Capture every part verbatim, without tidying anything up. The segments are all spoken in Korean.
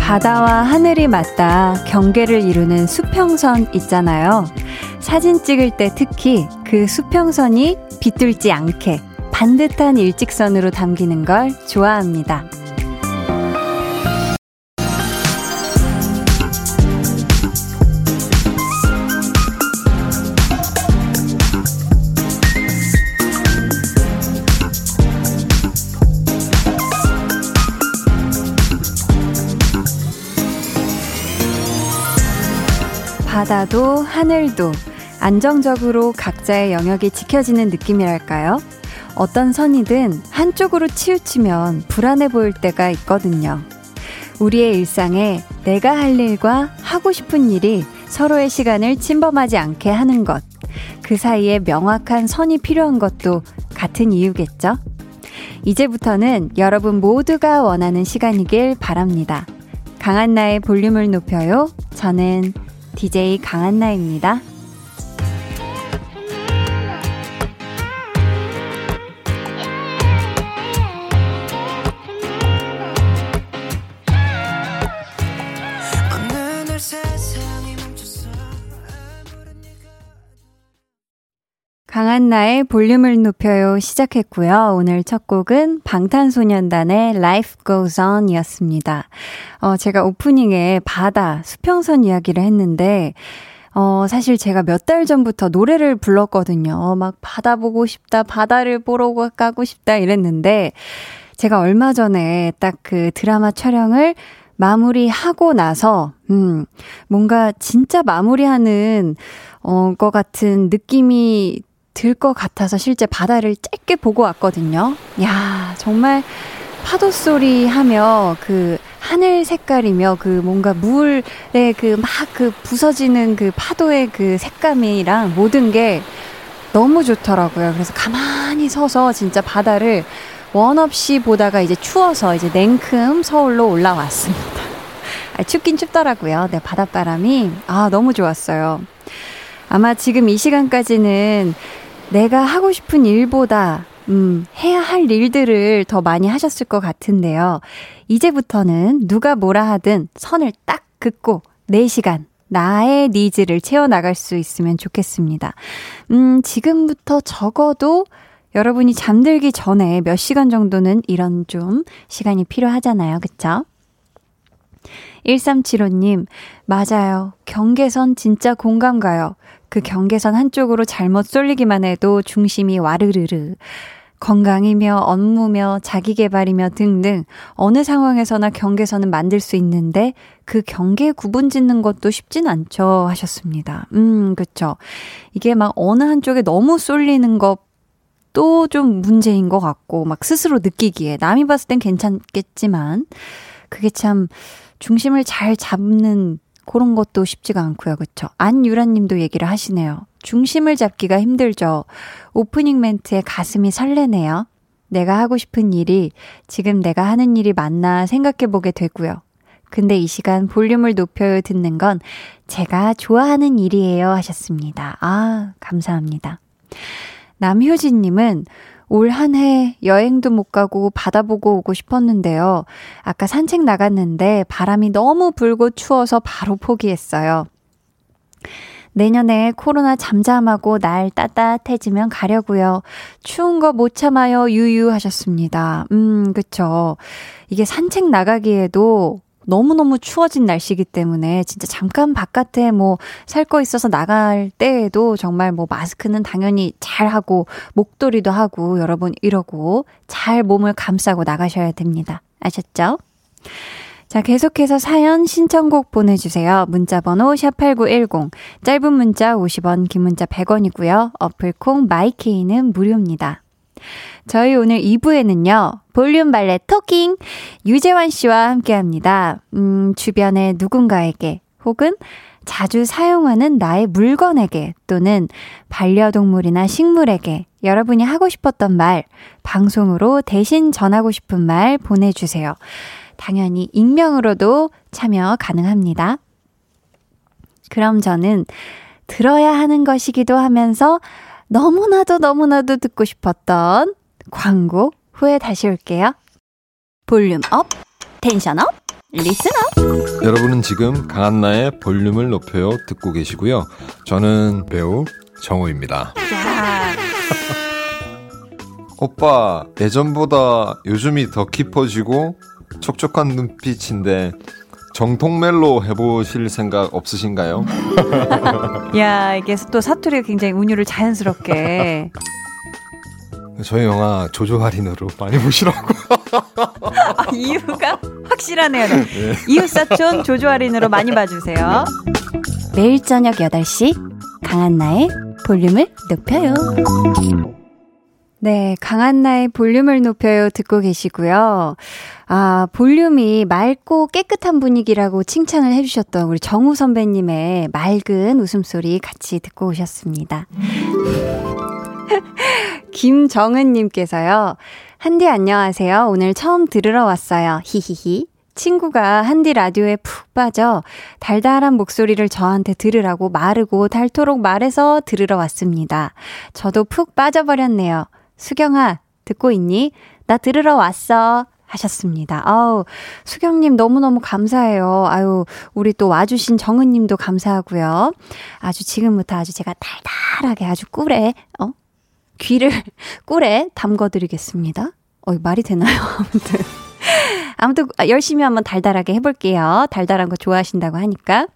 바다와 하늘이 맞닿아 경계를 이루는 수평선 있잖아요. 사진 찍을 때 특히 그 수평선이 비뚤지 않게 반듯한 일직선으로 담기는 걸 좋아합니다. 바다도 하늘도 안정적으로 각자의 영역이 지켜지는 느낌이랄까요? 어떤 선이든 한쪽으로 치우치면 불안해 보일 때가 있거든요. 우리의 일상에 내가 할 일과 하고 싶은 일이 서로의 시간을 침범하지 않게 하는 것, 그 사이에 명확한 선이 필요한 것도 같은 이유겠죠? 이제부터는 여러분 모두가 원하는 시간이길 바랍니다. 강한나의 볼륨을 높여요. 저는 디제이 강한나입니다. 강한나의 볼륨을 높여요 시작했고요. 오늘 첫 곡은 방탄소년단의 Life Goes On 이었습니다. 어, 제가 오프닝에 바다, 수평선 이야기를 했는데 어, 사실 제가 몇 달 전부터 노래를 불렀거든요. 막 바다 보고 싶다, 바다를 보러 가고 싶다 이랬는데 제가 얼마 전에 딱 그 드라마 촬영을 마무리하고 나서 음, 뭔가 진짜 마무리하는 어, 것 같은 느낌이 들 것 같아서 실제 바다를 짧게 보고 왔거든요. 야, 정말 파도 소리 하며 그 하늘 색깔이며 그 뭔가 물에 그 막 그 부서지는 그 파도의 그 색감이랑 모든 게 너무 좋더라고요. 그래서 가만히 서서 진짜 바다를 원 없이 보다가 이제 추워서 이제 냉큼 서울로 올라왔습니다. 아, 춥긴 춥더라고요. 네, 바닷바람이 아 너무 좋았어요. 아마 지금 이 시간까지는 내가 하고 싶은 일보다 음, 해야 할 일들을 더 많이 하셨을 것 같은데요. 이제부터는 누가 뭐라 하든 선을 딱 긋고 내 시간, 나의 니즈를 채워나갈 수 있으면 좋겠습니다. 음, 지금부터 적어도 여러분이 잠들기 전에 몇 시간 정도는 이런 좀 시간이 필요하잖아요. 그쵸? 일삼칠오 님, 맞아요. 경계선 진짜 공감 가요. 그 경계선 한쪽으로 잘못 쏠리기만 해도 중심이 와르르르. 건강이며 업무며 자기개발이며 등등 어느 상황에서나 경계선은 만들 수 있는데 그 경계 구분 짓는 것도 쉽진 않죠 하셨습니다. 음, 그쵸. 이게 막 어느 한쪽에 너무 쏠리는 것 또 좀 문제인 것 같고 막 스스로 느끼기에 남이 봤을 땐 괜찮겠지만 그게 참 중심을 잘 잡는 그런 것도 쉽지가 않고요. 그렇죠? 안유라님도 얘기를 하시네요. 중심을 잡기가 힘들죠. 오프닝 멘트에 가슴이 설레네요. 내가 하고 싶은 일이 지금 내가 하는 일이 맞나 생각해보게 되고요. 근데 이 시간 볼륨을 높여 듣는 건 제가 좋아하는 일이에요 하셨습니다. 아, 감사합니다. 남효진님은 올 한 해 여행도 못 가고 바다 보고 오고 싶었는데요. 아까 산책 나갔는데 바람이 너무 불고 추워서 바로 포기했어요. 내년에 코로나 잠잠하고 날 따뜻해지면 가려고요. 추운 거 못 참아요. 유유하셨습니다. 음, 그쵸. 이게 산책 나가기에도 너무너무 추워진 날씨이기 때문에 진짜 잠깐 바깥에 뭐 살 거 있어서 나갈 때에도 정말 뭐 마스크는 당연히 잘하고 목도리도 하고 여러분 이러고 잘 몸을 감싸고 나가셔야 됩니다. 아셨죠? 자, 계속해서 사연 신청곡 보내주세요. 문자번호 샵팔구일공, 짧은 문자 오십 원, 긴 문자 백 원이고요. 어플콩 마이케이는 무료입니다. 저희 오늘 이 부에는요 볼륨 발레 토킹 유재환 씨와 함께합니다. 음, 주변의 누군가에게 혹은 자주 사용하는 나의 물건에게 또는 반려동물이나 식물에게 여러분이 하고 싶었던 말 방송으로 대신 전하고 싶은 말 보내주세요. 당연히 익명으로도 참여 가능합니다. 그럼 저는 들어야 하는 것이기도 하면서 너무나도 너무나도 듣고 싶었던 광고 후에 다시 올게요. 볼륨 업, 텐션 업, 리슨 업. 여러분은 지금 강한나의 볼륨을 높여요 듣고 계시고요. 저는 배우 정우입니다. 오빠, 예전보다 요즘이 더 깊어지고 촉촉한 눈빛인데 정통 멜로 해보실 생각 없으신가요? 야, 이게 또 사투리가 굉장히 운율을 자연스럽게. 저희 영화 조조 할인으로 많이 보시라고. 아, 이유가 확실하네요. 네. 이웃사촌 조조 할인으로 많이 봐주세요. 매일 저녁 여덟 시 강한나의 볼륨을 높여요. 네, 강한나의 볼륨을 높여요 듣고 계시고요. 아, 볼륨이 맑고 깨끗한 분위기라고 칭찬을 해주셨던 우리 정우 선배님의 맑은 웃음소리 같이 듣고 오셨습니다. 김정은님께서요. 한디 안녕하세요. 오늘 처음 들으러 왔어요. 히히히. 친구가 한디 라디오에 푹 빠져 달달한 목소리를 저한테 들으라고 마르고 닳도록 말해서 들으러 왔습니다. 저도 푹 빠져버렸네요. 수경아, 듣고 있니? 나 들으러 왔어. 하셨습니다. 아우, 수경님 너무너무 감사해요. 아유, 우리 또 와주신 정은님도 감사하고요. 아주 지금부터 아주 제가 달달하게 아주 꿀에, 어? 귀를 꿀에 담궈드리겠습니다. 어, 말이 되나요? 아무튼. 아무튼 열심히 한번 달달하게 해볼게요. 달달한 거 좋아하신다고 하니까.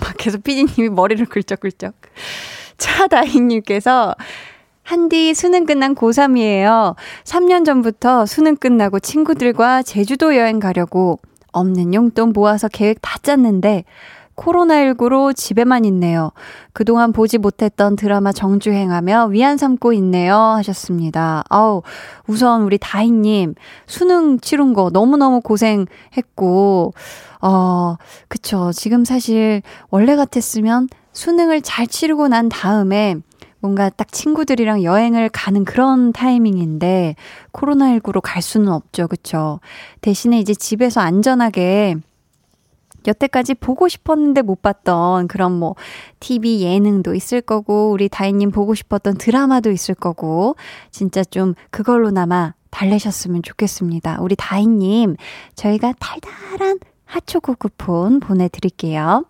밖에서 피디님이 머리를 긁적긁적. 차다희님께서 한디 수능 끝난 고삼이에요. 삼 년 전부터 수능 끝나고 친구들과 제주도 여행 가려고 없는 용돈 모아서 계획 다 짰는데 코로나십구로 집에만 있네요. 그동안 보지 못했던 드라마 정주행하며 위안 삼고 있네요. 하셨습니다. 아우, 우선 우리 다희님 수능 치른 거 너무너무 고생했고, 어, 그쵸. 지금 사실 원래 같았으면 수능을 잘 치르고 난 다음에 뭔가 딱 친구들이랑 여행을 가는 그런 타이밍인데 코로나십구로 갈 수는 없죠. 그쵸? 대신에 이제 집에서 안전하게 여태까지 보고 싶었는데 못 봤던 그런 뭐 티비 예능도 있을 거고 우리 다희님 보고 싶었던 드라마도 있을 거고 진짜 좀 그걸로나마 달래셨으면 좋겠습니다. 우리 다희님 저희가 달달한 핫초코 쿠폰 보내드릴게요.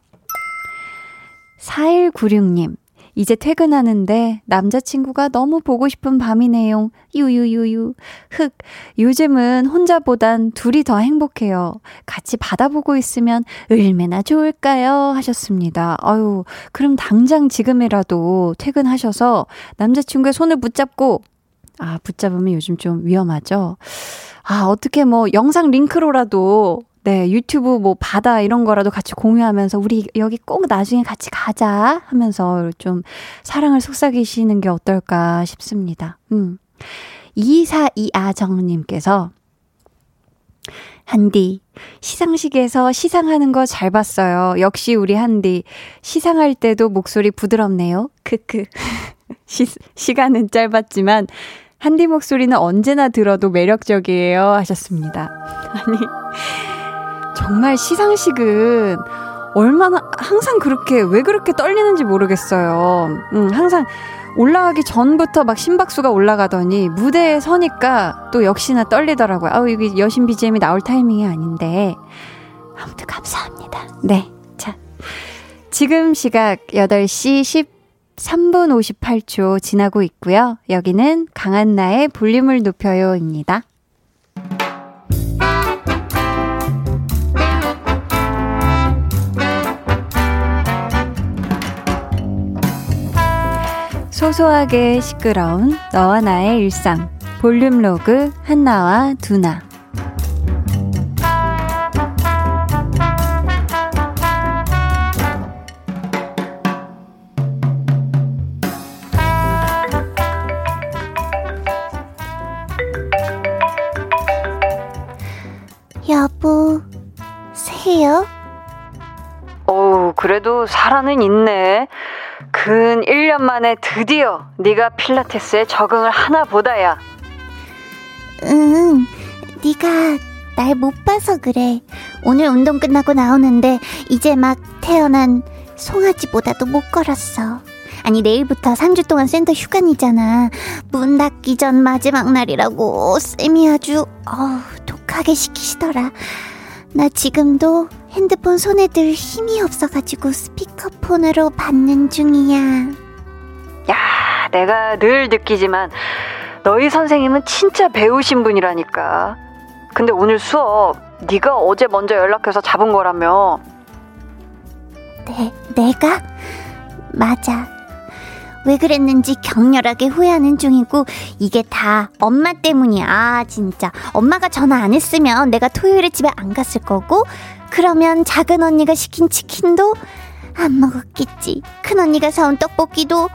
사일구육님 이제 퇴근하는데 남자친구가 너무 보고 싶은 밤이네요. 유유유유. 흑. 요즘은 혼자보단 둘이 더 행복해요. 같이 받아보고 있으면 얼마나 좋을까요? 하셨습니다. 아유, 그럼 당장 지금이라도 퇴근하셔서 남자친구의 손을 붙잡고, 아, 붙잡으면 요즘 좀 위험하죠. 아, 어떻게 뭐 영상 링크로라도 네, 유튜브 뭐 바다 이런 거라도 같이 공유하면서 우리 여기 꼭 나중에 같이 가자 하면서 좀 사랑을 속삭이시는 게 어떨까 싶습니다. 음. 이사이아정님께서 한디, 시상식에서 시상하는 거 잘 봤어요. 역시 우리 한디, 시상할 때도 목소리 부드럽네요. 크크. 시, 시간은 짧았지만 한디 목소리는 언제나 들어도 매력적이에요. 하셨습니다. 아니... 정말 시상식은 얼마나 항상 그렇게 왜 그렇게 떨리는지 모르겠어요. 음, 항상 올라가기 전부터 막 심박수가 올라가더니 무대에 서니까 또 역시나 떨리더라고요. 아우, 여기 여신 비지엠이 나올 타이밍이 아닌데 아무튼 감사합니다. 네, 자 지금 시각 여덟 시 십삼 분 오십팔 초 지나고 있고요. 여기는 강한나의 볼륨을 높여요입니다. 소소하게 시끄러운 너와 나의 일상 볼륨 로그 한나와 두나. 여보세요? 어우, 그래도 살아는 있네. 근 일 년 만에 드디어 네가 필라테스에 적응을 하나 보다야. 응, 네가 날 못 봐서 그래. 오늘 운동 끝나고 나오는데 이제 막 태어난 송아지보다도 못 걸었어. 아니 내일부터 삼 주 동안 센터 휴관이잖아. 문 닫기 전 마지막 날이라고 쌤이 아주 어우, 독하게 시키시더라. 나 지금도 핸드폰 손에 들 힘이 없어가지고 스피커폰으로 받는 중이야. 야, 내가 늘 느끼지만 너희 선생님은 진짜 배우신 분이라니까. 근데 오늘 수업 네가 어제 먼저 연락해서 잡은 거라며. 네, 내가? 맞아. 왜 그랬는지 격렬하게 후회하는 중이고 이게 다 엄마 때문이야. 아, 진짜 엄마가 전화 안 했으면 내가 토요일에 집에 안 갔을 거고 그러면 작은 언니가 시킨 치킨도 안 먹었겠지. 큰 언니가 사온 떡볶이도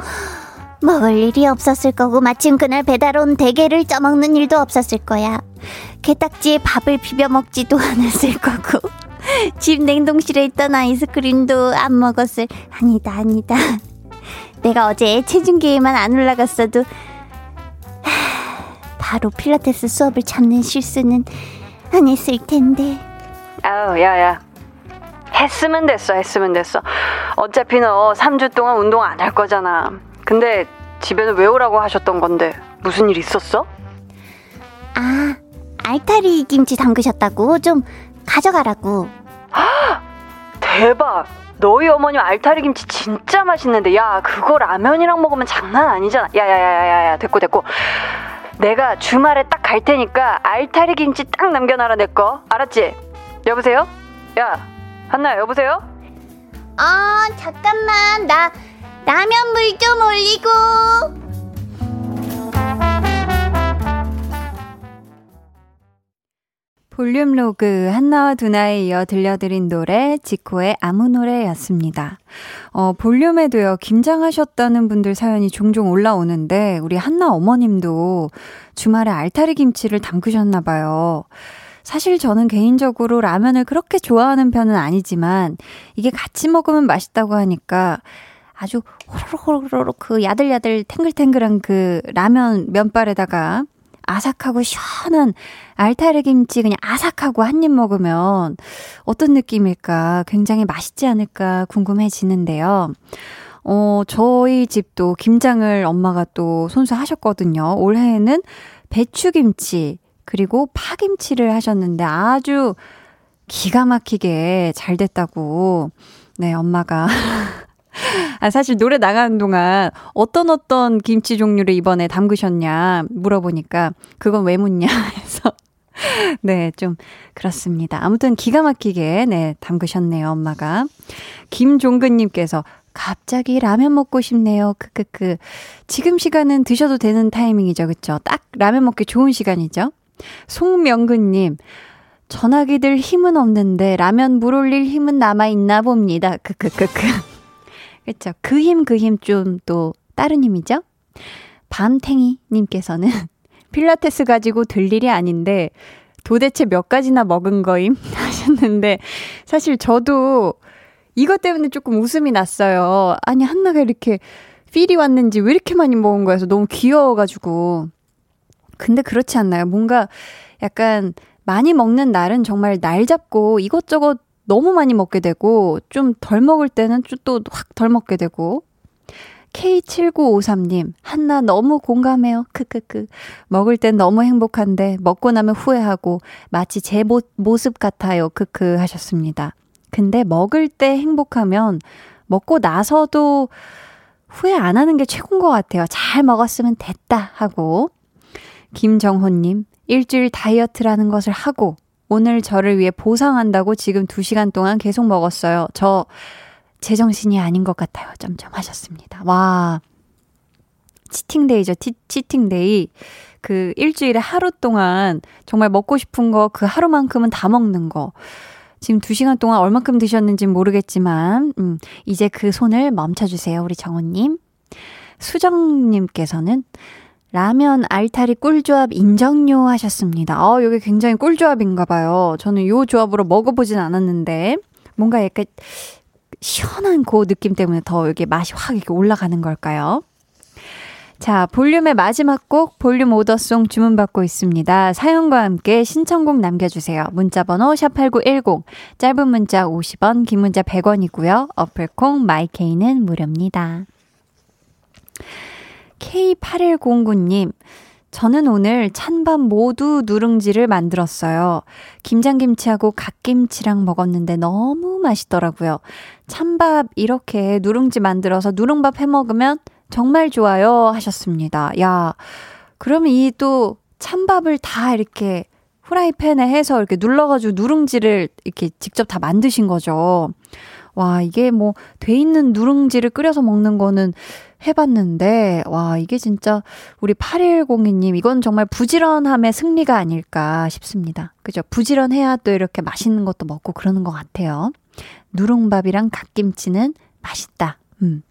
먹을 일이 없었을 거고 마침 그날 배달 온 대게를 쪄먹는 일도 없었을 거야. 게딱지에 밥을 비벼 먹지도 않았을 거고 집 냉동실에 있던 아이스크림도 안 먹었을. 아니다 아니다 내가 어제 체중계에만 안 올라갔어도 바로 필라테스 수업을 잡는 실수는 안 했을 텐데. 아우 야야 했으면 됐어 했으면 됐어. 어차피 너 삼 주 동안 운동 안 할 거잖아. 근데 집에는 왜 오라고 하셨던 건데 무슨 일 있었어? 아 알타리 김치 담그셨다고 좀 가져가라고. 아 대박. 너희 어머님 알타리 김치 진짜 맛있는데 야 그거 라면이랑 먹으면 장난 아니잖아. 야야야야야 됐고 됐고 내가 주말에 딱 갈 테니까 알타리 김치 딱 남겨놔라. 내 거 알았지? 여보세요? 야 한나 여보세요? 어 잠깐만 나 라면 물 좀 올리고. 볼륨 로그 한나와 두나에 이어 들려드린 노래 지코의 아무 노래였습니다. 어, 볼륨에도요 김장하셨다는 분들 사연이 종종 올라오는데 우리 한나 어머님도 주말에 알타리 김치를 담그셨나 봐요. 사실 저는 개인적으로 라면을 그렇게 좋아하는 편은 아니지만 이게 같이 먹으면 맛있다고 하니까 아주 호로록호로록 그 야들야들 탱글탱글한 그 라면 면발에다가 아삭하고 시원한 알타리 김치 그냥 아삭하고 한 입 먹으면 어떤 느낌일까 굉장히 맛있지 않을까 궁금해지는데요. 어, 저희 집도 김장을 엄마가 또 손수하셨거든요. 올해에는 배추김치 그리고 파김치를 하셨는데 아주 기가 막히게 잘 됐다고 네 엄마가 아, 사실 노래 나가는 동안 어떤 어떤 김치 종류를 이번에 담그셨냐 물어보니까 그건 왜 묻냐 해서 네, 좀 그렇습니다. 아무튼 기가 막히게 네, 담그셨네요, 엄마가. 김종근님께서 갑자기 라면 먹고 싶네요. 크크크. 지금 시간은 드셔도 되는 타이밍이죠, 그렇죠? 딱 라면 먹기 좋은 시간이죠. 송명근님. 전화기들 힘은 없는데 라면 물 올릴 힘은 남아 있나 봅니다. 크크크크. 그렇죠. 그 힘 그 힘 좀 또 다른 힘이죠. 밤탱이님께서는 필라테스 가지고 들 일이 아닌데 도대체 몇 가지나 먹은 거임? 하셨는데 사실 저도 이것 때문에 조금 웃음이 났어요. 아니 한나가 이렇게 필이 왔는지 왜 이렇게 많이 먹은 거여서 너무 귀여워가지고. 근데 그렇지 않나요? 뭔가 약간 많이 먹는 날은 정말 날 잡고 이것저것 너무 많이 먹게 되고 좀 덜 먹을 때는 또 확 덜 먹게 되고. 케이 칠구오삼님 한나 너무 공감해요. 크크크. 먹을 땐 너무 행복한데 먹고 나면 후회하고 마치 제 모, 모습 같아요. 크크 하셨습니다. 근데 먹을 때 행복하면 먹고 나서도 후회 안 하는 게 최고인 것 같아요. 잘 먹었으면 됐다 하고. 김정호님 일주일 다이어트라는 것을 하고 오늘 저를 위해 보상한다고 지금 두 시간 동안 계속 먹었어요. 저 제정신이 아닌 것 같아요. 점점 하셨습니다. 와, 치팅데이죠. 티, 치팅데이. 그 일주일에 하루 동안 정말 먹고 싶은 거 그 하루만큼은 다 먹는 거. 지금 두 시간 동안 얼만큼 드셨는지는 모르겠지만 음, 이제 그 손을 멈춰주세요. 우리 정호님. 수정님께서는 라면 알타리 꿀조합 인정요 하셨습니다. 어, 이게 굉장히 꿀조합인가 봐요. 저는 요 조합으로 먹어보진 않았는데 뭔가 약간 시원한 그 느낌 때문에 더 이게 맛이 확 이렇게 올라가는 걸까요? 자, 볼륨의 마지막 곡 볼륨 오더송 주문받고 있습니다. 사연과 함께 신청곡 남겨주세요. 문자번호 샵팔구일공, 짧은 문자 오십 원, 긴 문자 백 원이고요. 어플콩 마이케이는 무료입니다. 케이 팔일공구 님, 저는 오늘 찬밥 모두 누룽지를 만들었어요. 김장김치하고 갓김치랑 먹었는데 너무 맛있더라고요. 찬밥 이렇게 누룽지 만들어서 누룽밥 해먹으면 정말 좋아요 하셨습니다. 야, 그러면 이 또 찬밥을 다 이렇게 후라이팬에 해서 이렇게 눌러가지고 누룽지를 이렇게 직접 다 만드신 거죠. 와, 이게 뭐 돼 있는 누룽지를 끓여서 먹는 거는 해봤는데, 와, 이게 진짜 우리 팔일공이 님, 이건 정말 부지런함의 승리가 아닐까 싶습니다. 그죠? 부지런해야 또 이렇게 맛있는 것도 먹고 그러는 것 같아요. 누룽밥이랑 갓김치는 맛있다. 음.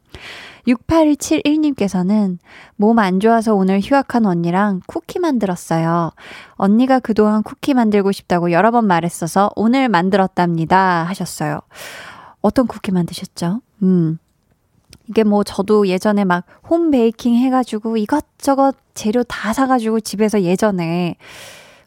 육팔칠일 님께서는 몸 안 좋아서 오늘 휴학한 언니랑 쿠키 만들었어요. 언니가 그동안 쿠키 만들고 싶다고 여러 번 말했어서 오늘 만들었답니다 하셨어요. 어떤 쿠키 만드셨죠? 음. 이게 뭐 저도 예전에 막 홈베이킹 해가지고 이것저것 재료 다 사가지고 집에서 예전에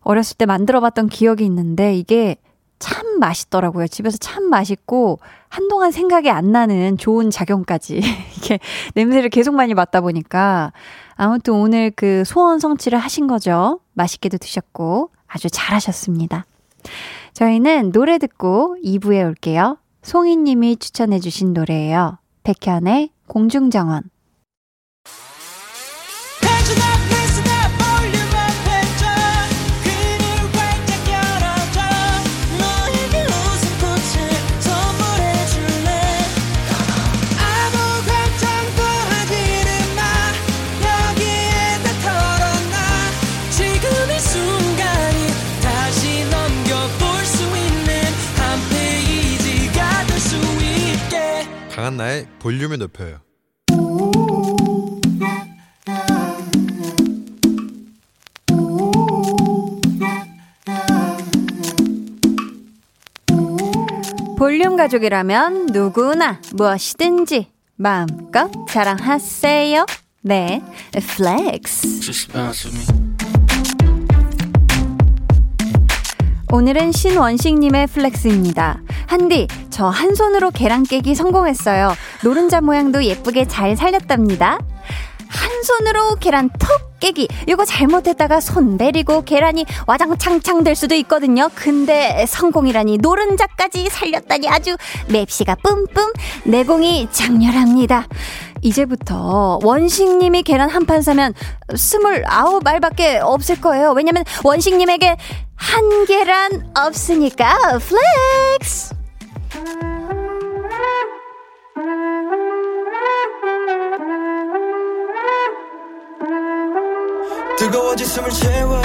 어렸을 때 만들어봤던 기억이 있는데 이게 참 맛있더라고요. 집에서 참 맛있고 한동안 생각이 안 나는 좋은 작용까지 이게 냄새를 계속 많이 맡다 보니까 아무튼 오늘 그 소원 성취를 하신 거죠. 맛있게도 드셨고 아주 잘하셨습니다. 저희는 노래 듣고 이 부에 올게요. 송이님이 추천해 주신 노래예요. 백현의 공중정원. 강한나의 볼륨을 높여요. 볼륨 가족이라면 누구나 무엇이든지 마음껏 자랑하세요. 네, 플렉스. 오늘은 신원식님의 플렉스입니다. 한디, 저 한 손으로 계란 깨기 성공했어요. 노른자 모양도 예쁘게 잘 살렸답니다. 한 손으로 계란 톡 깨기. 이거 잘못했다가 손 베리고 계란이 와장창창 될 수도 있거든요. 근데 성공이라니 노른자까지 살렸다니 아주 맵시가 뿜뿜, 내공이 장렬합니다. 이제부터 원식님이 계란 한 판 사면 스물아홉 알밖에 없을 거예요. 왜냐면 원식님에게 한 계란 없으니까. 플렉스. 뜨거워진 숨을 채워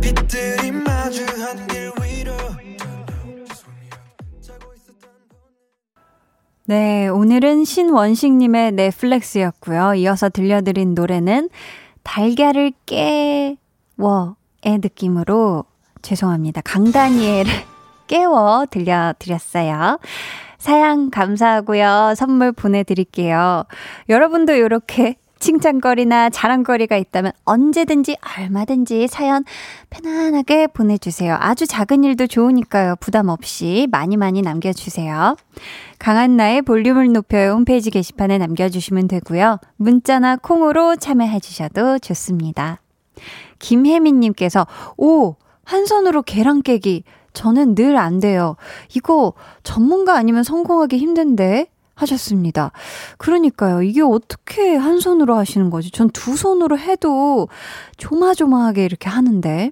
빛들이 마주한 길 위로. 네, 오늘은 신원식님의 넷플렉스였고요. 이어서 들려드린 노래는 달걀을 깨워의 느낌으로, 죄송합니다, 강다니엘을 깨워 들려드렸어요. 사양 감사하고요. 선물 보내드릴게요. 여러분도 이렇게 칭찬거리나 자랑거리가 있다면 언제든지 얼마든지 사연 편안하게 보내주세요. 아주 작은 일도 좋으니까요. 부담 없이 많이 많이 남겨주세요. 강한나의 볼륨을 높여요 홈페이지 게시판에 남겨주시면 되고요. 문자나 콩으로 참여해주셔도 좋습니다. 김혜민님께서, 오, 한 손으로 계란 깨기 저는 늘 안 돼요. 이거 전문가 아니면 성공하기 힘든데 하셨습니다. 그러니까요. 이게 어떻게 한 손으로 하시는 거지? 전 두 손으로 해도 조마조마하게 이렇게 하는데.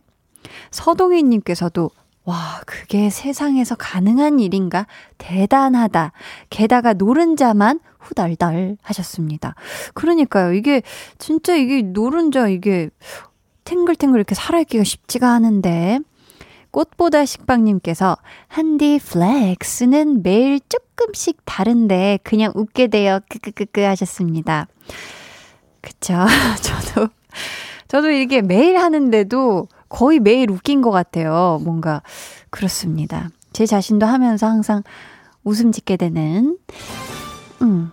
서동희님께서도, 와, 그게 세상에서 가능한 일인가? 대단하다. 게다가 노른자만 후덜덜 하셨습니다. 그러니까요. 이게 진짜 이게 노른자 이게 탱글탱글 이렇게 살아있기가 쉽지가 않은데. 꽃보다 식빵님께서, 한디 플렉스는 매일 조금씩 다른데 그냥 웃게 돼요. 끄끄끄끄 하셨습니다. 그쵸. 저도, 저도 이게 매일 하는데도 거의 매일 웃긴 것 같아요. 뭔가, 그렇습니다. 제 자신도 하면서 항상 웃음 짓게 되는, 음.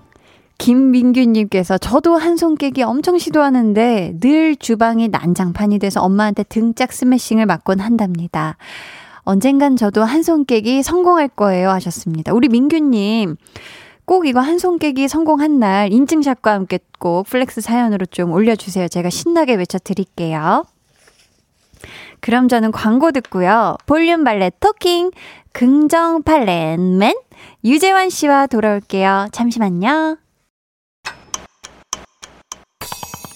김민규님께서 저도 한손 깨기 엄청 시도하는데 늘 주방이 난장판이 돼서 엄마한테 등짝 스매싱을 맞곤 한답니다. 언젠간 저도 한손 깨기 성공할 거예요 하셨습니다. 우리 민규님 꼭 이거 한손 깨기 성공한 날 인증샷과 함께 꼭 플렉스 사연으로 좀 올려주세요. 제가 신나게 외쳐드릴게요. 그럼 저는 광고 듣고요. 볼륨 발레 토킹 긍정 팔레맨 유재환 씨와 돌아올게요. 잠시만요.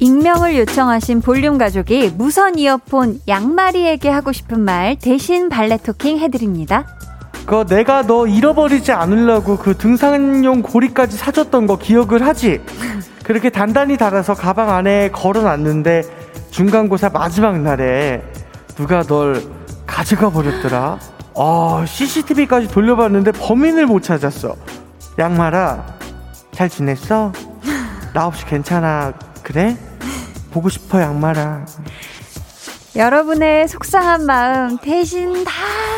익명을 요청하신 볼륨 가족이 무선 이어폰 양마리에게 하고 싶은 말 대신 발레 토킹 해드립니다. 그 내가 너 잃어버리지 않으려고 그 등산용 고리까지 사줬던 거 기억을 하지? 그렇게 단단히 달아서 가방 안에 걸어놨는데 중간고사 마지막 날에 누가 널 가져가 버렸더라. 아, 씨씨티비까지 돌려봤는데 범인을 못 찾았어. 양말아, 잘 지냈어? 나 없이 괜찮아. 그래? 보고 싶어 양말아. 여러분의 속상한 마음 대신 다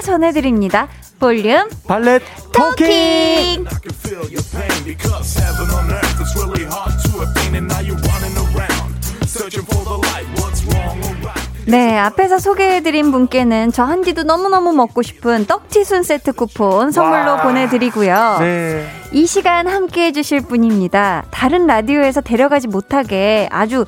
전해드립니다. 볼륨 발렛 토킹. 네, 앞에서 소개해드린 분께는 저 한디도 너무너무 먹고 싶은 떡튀순 세트 쿠폰 선물로 와. 보내드리고요. 네. 이 시간 함께해 주실 분입니다. 다른 라디오에서 데려가지 못하게 아주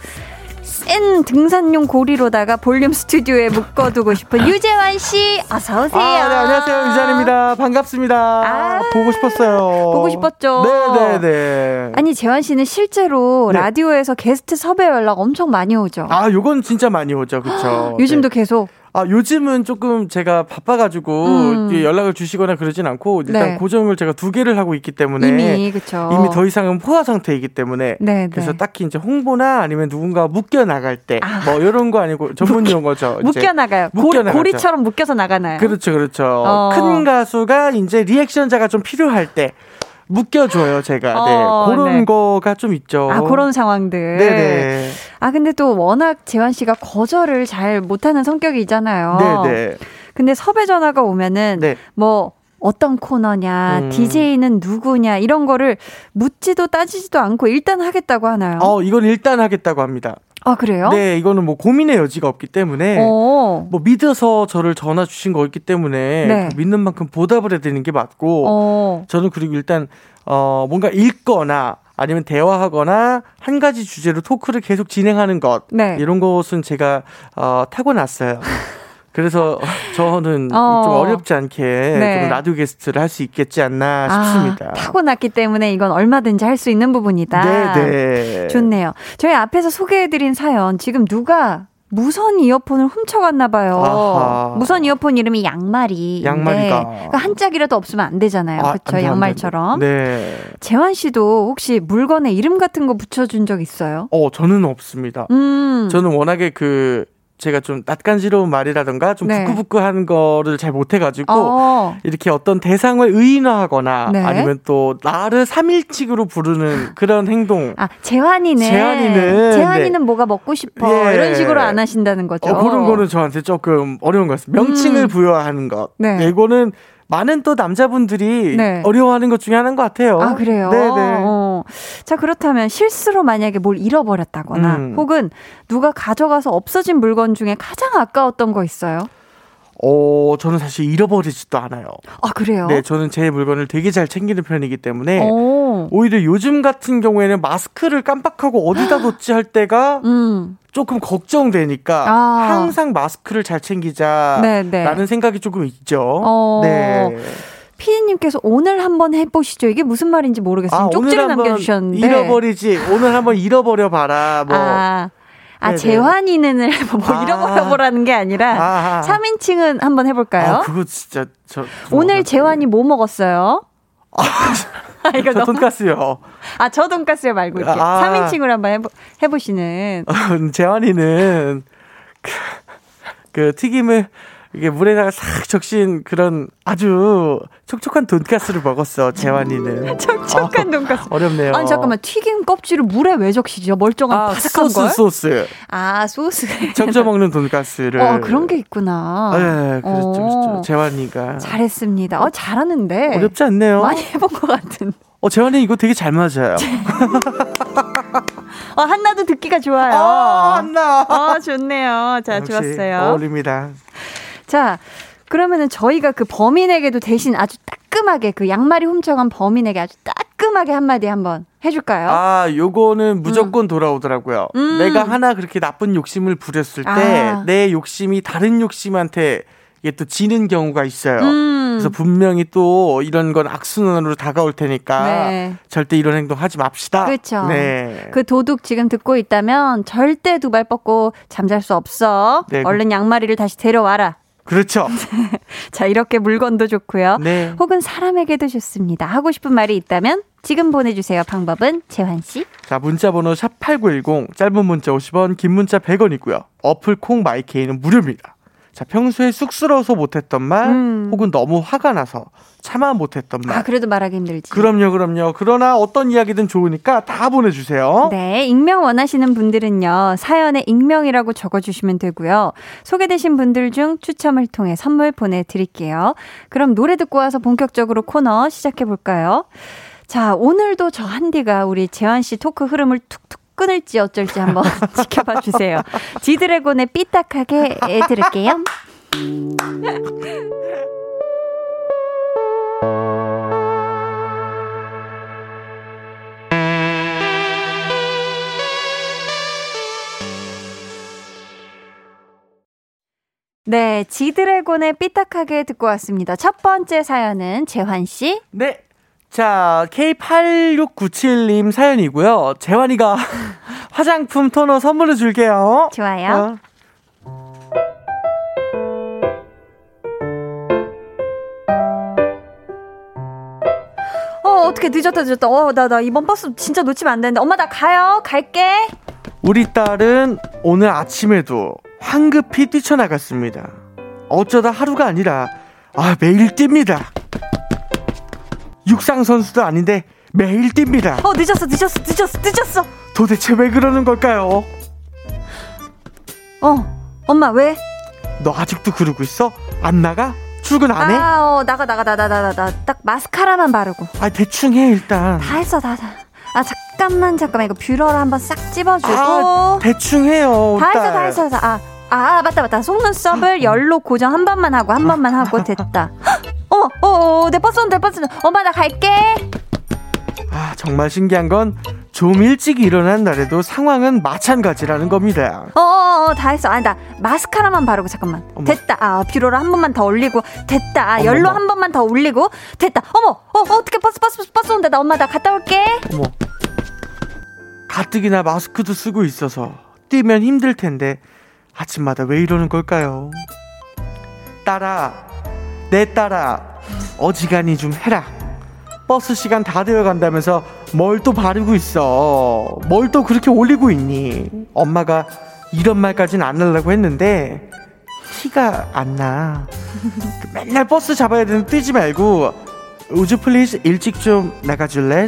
센 등산용 고리로다가 볼륨 스튜디오에 묶어두고 싶은 유재환 씨, 어서 오세요. 아, 네, 안녕하세요, 유재환입니다. 반갑습니다. 아, 보고 싶었어요. 보고 싶었죠. 네, 네, 네. 아니 재환 씨는 실제로 네. 라디오에서 게스트 섭외 연락 엄청 많이 오죠. 아, 요건 진짜 많이 오죠, 그렇죠. 요즘도 네. 계속. 아, 요즘은 조금 제가 바빠가지고 음. 연락을 주시거나 그러진 않고 일단 네. 고정을 제가 두 개를 하고 있기 때문에 이미 그쵸. 이미 더 이상은 포화 상태이기 때문에 네, 그래서 네. 딱히 이제 홍보나 아니면 누군가 묶여 나갈 때 뭐 아. 이런 거 아니고 전문 용어죠. 묶여 나가요. 묶여 나가요. 고리처럼 묶여서 나가나요? 그렇죠, 그렇죠. 어. 큰 가수가 이제 리액션자가 좀 필요할 때. 묶여줘요, 제가. 어, 네. 그런 네. 거가 좀 있죠. 아, 그런 상황들. 네네. 아, 근데 또 워낙 재환 씨가 거절을 잘 못하는 성격이잖아요. 네네. 근데 섭외 전화가 오면은, 네. 뭐, 어떤 코너냐, 음. 디제이는 누구냐, 이런 거를 묻지도 따지지도 않고 일단 하겠다고 하나요? 어, 이건 일단 하겠다고 합니다. 아, 그래요? 네, 이거는 뭐 고민의 여지가 없기 때문에 오. 뭐 믿어서 저를 전화 주신 거였기 때문에 네. 믿는 만큼 보답을 해야 되는 게 맞고 오. 저는 그리고 일단 어, 뭔가 읽거나 아니면 대화하거나 한 가지 주제로 토크를 계속 진행하는 것 네. 이런 것은 제가 어, 타고났어요. 그래서 저는 어. 좀 어렵지 않게 네. 좀 라디오 게스트를 할 수 있겠지 않나 싶습니다. 아, 타고났기 때문에 이건 얼마든지 할 수 있는 부분이다. 네네. 좋네요. 저희 앞에서 소개해드린 사연 지금 누가 무선 이어폰을 훔쳐갔나 봐요. 아하. 무선 이어폰 이름이 양말이. 양말이다. 그러니까 한 짝이라도 없으면 안 되잖아요. 아, 그렇죠. 양말처럼. 네. 재환 씨도 혹시 물건에 이름 같은 거 붙여준 적 있어요? 어, 저는 없습니다. 음. 저는 워낙에 그 제가 좀 낯간지러운 말이라던가 좀 네. 부끄부끄한 거를 잘 못해가지고 어. 이렇게 어떤 대상을 의인화하거나 네. 아니면 또 나를 삼 일칙으로 부르는 그런 행동. 아, 재환이네. 재환이는. 재환이는 네. 뭐가 먹고 싶어. 예. 이런 식으로 안 하신다는 거죠. 어, 그런 거는 저한테 조금 어려운 것 같습니다. 명칭을 음. 부여하는 것. 네. 이거는 많은 또 남자분들이 네. 어려워하는 것 중에 하나인 것 같아요. 아, 그래요? 네네. 어. 자, 그렇다면 실수로 만약에 뭘 잃어버렸다거나 음. 혹은 누가 가져가서 없어진 물건 중에 가장 아까웠던 거 있어요? 어, 저는 사실 잃어버리지도 않아요. 아, 그래요? 네, 저는 제 물건을 되게 잘 챙기는 편이기 때문에 오. 오히려 요즘 같은 경우에는 마스크를 깜빡하고 어디다 뒀지 할 때가 음. 조금 걱정되니까 아. 항상 마스크를 잘 챙기자라는 네네. 생각이 조금 있죠. 어. 네. 피디님께서 오늘 한번 해보시죠. 이게 무슨 말인지 모르겠어요. 아, 쪽지를 남겨주셨는데. 잃어버리지. 오늘 한번 잃어버려봐라. 뭐. 아. 아, 네네. 재환이는 뭐 잃어버려보라는 게 아니라 아하. 삼 인칭은 한번 해볼까요? 아, 그거 진짜 저, 오늘 재환이 뭐 먹었어요? 아, 이거 저 돈가스요. 아, 저 돈가스요 말고 이렇게 아. 삼 인칭으로 한번 해보, 해보시는 재환이는 그 튀김을 이게 물에다가 싹 적신 그런 아주 촉촉한 돈가스를 먹었어, 재환이는. 촉촉한 어, 돈가스. 어렵네요. 아니, 잠깐만. 튀김 껍질을 물에 왜 적시죠? 멀쩡한 아, 바삭한 소스, 걸? 소스, 소스. 아, 소스. 적셔 먹는 돈가스를. 어, 그런 게 있구나. 네, 그렇죠, 그렇죠. 재환이가. 잘했습니다. 어, 잘하는데. 어렵지 않네요. 많이 해본 것 같은. 어, 재환이 이거 되게 잘 맞아요. 어, 한나도 듣기가 좋아요. 아, 한나. 어, 좋네요. 자, 좋았어요. 어울립니다. 자, 그러면은 저희가 그 범인에게도 대신 아주 따끔하게 그 양말이 훔쳐간 범인에게 아주 따끔하게 한마디 한번 해줄까요? 아, 요거는 무조건 음. 돌아오더라고요. 음. 내가 하나 그렇게 나쁜 욕심을 부렸을 때 내 아. 욕심이 다른 욕심한테 이게 또 지는 경우가 있어요. 음. 그래서 분명히 또 이런 건 악순환으로 다가올 테니까 네. 절대 이런 행동 하지 맙시다. 그렇죠. 네. 그 도둑 지금 듣고 있다면 절대 두 발 뻗고 잠잘 수 없어. 네. 얼른 양말이를 다시 데려와라. 그렇죠. 자, 이렇게 물건도 좋고요. 네. 혹은 사람에게도 좋습니다. 하고 싶은 말이 있다면 지금 보내주세요. 방법은 재환 씨. 자, 문자번호 샵팔구일공, 짧은 문자 오십 원, 긴 문자 백 원이고요. 어플 콩 마이케이는 무료입니다. 자, 평소에 쑥스러워서 못했던 말, 음. 혹은 너무 화가 나서 참아 못했던 말. 아, 그래도 말하기 힘들지. 그럼요, 그럼요. 그러나 어떤 이야기든 좋으니까 다 보내주세요. 네, 익명 원하시는 분들은요, 사연에 익명이라고 적어주시면 되고요. 소개되신 분들 중 추첨을 통해 선물 보내드릴게요. 그럼 노래 듣고 와서 본격적으로 코너 시작해볼까요? 자, 오늘도 저 한디가 우리 재환 씨 토크 흐름을 툭툭 끊을지 어쩔지 한번 지켜봐 주세요. 지드래곤의 삐딱하게 들을게요. 네, 지드래곤의 삐딱하게 듣고 왔습니다. 첫 번째 사연은 재환 씨. 네. 자, 케이 팔육구칠님 사연이고요. 재환이가 화장품 토너 선물로 줄게요. 좋아요. 어. 어, 어떻게 늦었다 늦었다. 어, 나, 나 이번 버스 진짜 놓치면 안 되는데. 엄마, 나 가요. 갈게. 우리 딸은 오늘 아침에도 황급히 뛰쳐나갔습니다. 어쩌다 하루가 아니라 아, 매일 뜁니다. 육상 선수도 아닌데 매일 뜁니다. 어, 늦었어 늦었어 늦었어 늦었어. 도대체 왜 그러는 걸까요? 어, 엄마 왜? 너 아직도 그러고 있어? 안 나가? 출근 안 해? 아, 어, 나가 나가 나 나 나 나 딱 마스카라만 바르고. 아, 대충 해 일단. 다 했어 다 다. 아, 잠깐만 잠깐만 이거 뷰러를 한번 싹 찝어주고. 아, 대충 해요. 다 했어 다 했어 다. 아, 아 맞다 맞다 속눈썹을 열로 고정 한 번만 하고 한 번만 하고 됐다. 어머, 어어, 내 버스는 내 버스는 엄마 나 갈게. 아, 정말 신기한 건 좀 일찍 일어난 날에도 상황은 마찬가지라는 겁니다. 어어어, 다 했어. 아니, 나 마스카라만 바르고 잠깐만. 어머. 됐다. 아, 뷰러를 한 번만 더 올리고 됐다. 아, 열로 한 번만 더 올리고 됐다. 어머, 어, 어떻게 버스 버스 버스 온다. 나 엄마 나 갔다 올게. 어머, 가뜩이나 마스크도 쓰고 있어서 뛰면 힘들 텐데 아침마다 왜 이러는 걸까요? 딸아, 내 딸아, 어지간히 좀 해라. 버스 시간 다 되어간다면서 뭘 또 바르고 있어. 뭘 또 그렇게 올리고 있니. 엄마가 이런 말까지는 안 하려고 했는데 티가 안 나. 맨날 버스 잡아야 되는데 뛰지 말고 Would you please 일찍 좀 나가줄래?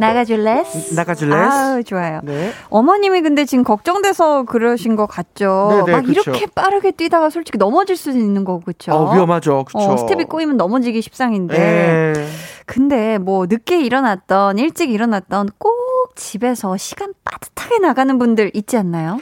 나가줄래? 나가줄래? 아우, 좋아요. 네. 어머님이 근데 지금 걱정돼서 그러신 것 같죠? 네네, 막 그쵸. 이렇게 빠르게 뛰다가 솔직히 넘어질 수도 있는 거고, 그쵸? 어, 위험하죠. 그쵸. 어, 스텝이 꼬이면 넘어지기 십상인데. 에이. 근데 뭐 늦게 일어났던, 일찍 일어났던 꼭 집에서 시간 빠듯하게 나가는 분들 있지 않나요?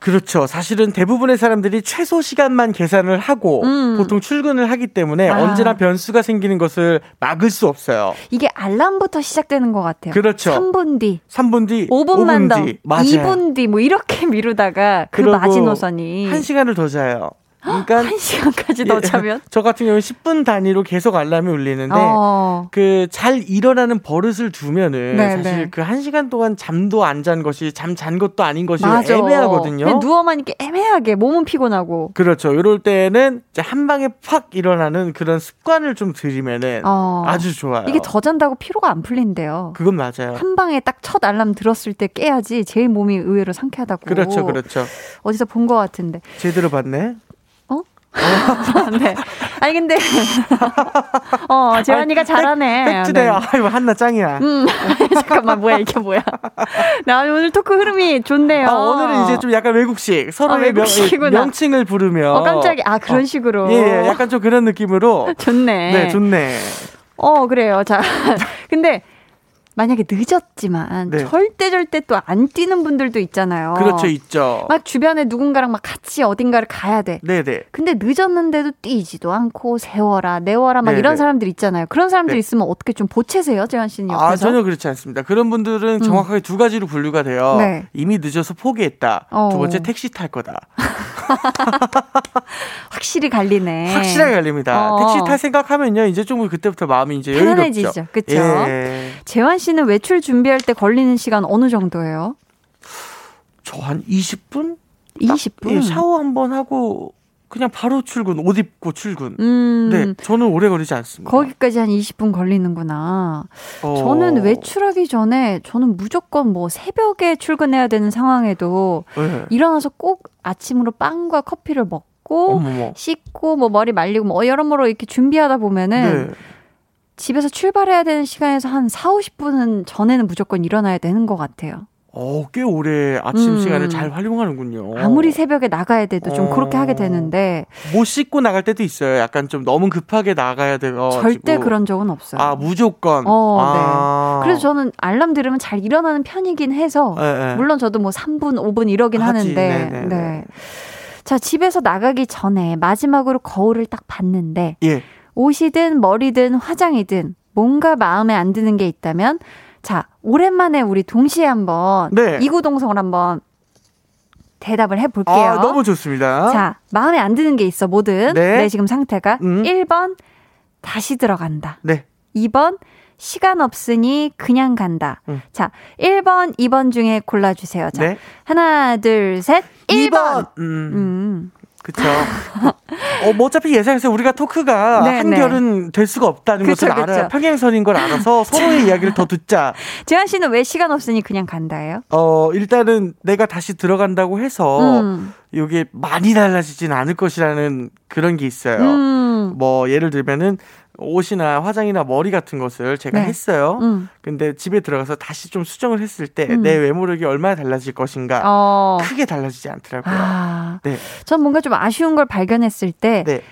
그렇죠. 사실은 대부분의 사람들이 최소 시간만 계산을 하고 음. 보통 출근을 하기 때문에 아. 언제나 변수가 생기는 것을 막을 수 없어요. 이게 알람부터 시작되는 것 같아요. 그렇죠. 삼 분 뒤. 삼 분 뒤. 오 분만 오 분 뒤. 더. 맞아요. 이 분 뒤 뭐 이렇게 미루다가 그 마지노선이. 한 시간을 더 자요. 그러니까 한 시간까지 더 자면? 예, 저 같은 경우는 십 분 단위로 계속 알람이 울리는데 어. 그 잘 일어나는 버릇을 두면은 네, 사실 네. 그 한 시간 동안 잠도 안 잔 것이 잠 잔 것도 아닌 것이 맞아. 애매하거든요. 누워만 이렇게 애매하게 몸은 피곤하고. 그렇죠. 이럴 때는 이제 한 방에 팍 일어나는 그런 습관을 좀 들이면은 어. 아주 좋아요. 이게 더 잔다고 피로가 안 풀린대요. 그건 맞아요. 한 방에 딱 첫 알람 들었을 때 깨야지 제일 몸이 의외로 상쾌하다고. 그렇죠. 그렇죠. 어디서 본 것 같은데. 제대로 봤네. 네. 아니 근데 어 재환이가 잘하네. 팩트네. 아유 한나 짱이야. 음 잠깐만 뭐야 이게 뭐야. 나 오늘 토크 흐름이 좋네요. 아, 오늘은 이제 좀 약간 외국식 서로의 아, 명, 명칭을 부르며. 어 깜짝이야. 아 그런 어. 식으로. 예, 약간 좀 그런 느낌으로. 좋네. 네, 좋네. 어 그래요. 자 근데. 만약에 늦었지만 네. 절대 절대 또 안 뛰는 분들도 있잖아요. 그렇죠. 있죠. 막 주변에 누군가랑 막 같이 어딘가를 가야 돼. 네네. 근데 늦었는데도 뛰지도 않고 세워라 내워라 막 네네. 이런 사람들 있잖아요. 그런 사람들 네. 있으면 어떻게 좀 보채세요? 재환 씨는 옆에서? 아, 전혀 그렇지 않습니다. 그런 분들은 정확하게 음. 두 가지로 분류가 돼요. 네. 이미 늦어서 포기했다. 어. 두 번째 택시 탈 거다. 확실히 갈리네. 확실히 갈립니다. 어. 택시 탈 생각하면요. 이제 좀 그때부터 마음이 이제 여유롭죠. 편안해지죠. 그렇죠. 예. 재환 씨는 외출 준비할 때 걸리는 시간 어느 정도예요? 저 한 이십 분? 이십 분? 예, 샤워 한번 하고 그냥 바로 출근, 옷 입고 출근. 음. 네, 저는 오래 걸리지 않습니다. 거기까지 한 이십 분 걸리는구나. 어. 저는 외출하기 전에 저는 무조건 뭐 새벽에 출근해야 되는 상황에도 네. 일어나서 꼭 아침으로 빵과 커피를 먹고 어머머. 씻고 뭐 머리 말리고 뭐 여러모로 이렇게 준비하다 보면은 네. 집에서 출발해야 되는 시간에서 한 사오십 분은 전에는 무조건 일어나야 되는 것 같아요. 어, 꽤 오래 아침 음. 시간을 잘 활용하는군요. 아무리 새벽에 나가야 돼도 좀 어. 그렇게 하게 되는데 못 씻고 나갈 때도 있어요. 약간 좀 너무 급하게 나가야 돼요. 절대 그런 적은 없어요. 아 무조건. 어, 아. 네. 그래서 저는 알람 들으면 잘 일어나는 편이긴 해서 네, 네. 물론 저도 뭐 삼 분, 오 분 이러긴 하지. 하는데. 네, 네, 네. 자 집에서 나가기 전에 마지막으로 거울을 딱 봤는데 예. 옷이든 머리든 화장이든 뭔가 마음에 안 드는 게 있다면. 자, 오랜만에 우리 동시에 한번 네. 이구동성을 한번 대답을 해볼게요. 아, 너무 좋습니다. 자, 마음에 안 드는 게 있어, 뭐든. 네. 내 지금 상태가. 음. 일 번, 다시 들어간다. 네. 이 번, 시간 없으니 그냥 간다. 음. 자, 일 번, 이 번 중에 골라주세요. 자, 네. 하나, 둘, 셋. 일 번. 이 번. 음. 음. 그쵸. 어, 뭐 어차피 예상해서 우리가 토크가 네, 한결은 네. 될 수가 없다는 그쵸, 것을 알아요. 평행선인 걸 알아서 서로의 이야기를 더 듣자. 재환 씨는 왜 시간 없으니 그냥 간다예요? 어, 일단은 내가 다시 들어간다고 해서 음. 이게 많이 달라지진 않을 것이라는 그런 게 있어요. 음. 뭐 예를 들면은 옷이나 화장이나 머리 같은 것을 제가 네. 했어요. 음. 근데 집에 들어가서 다시 좀 수정을 했을 때 내 음. 외모력이 얼마나 달라질 것인가 어. 크게 달라지지 않더라고요. 아. 네. 전 뭔가 좀 아쉬운 걸 발견했을 때 네.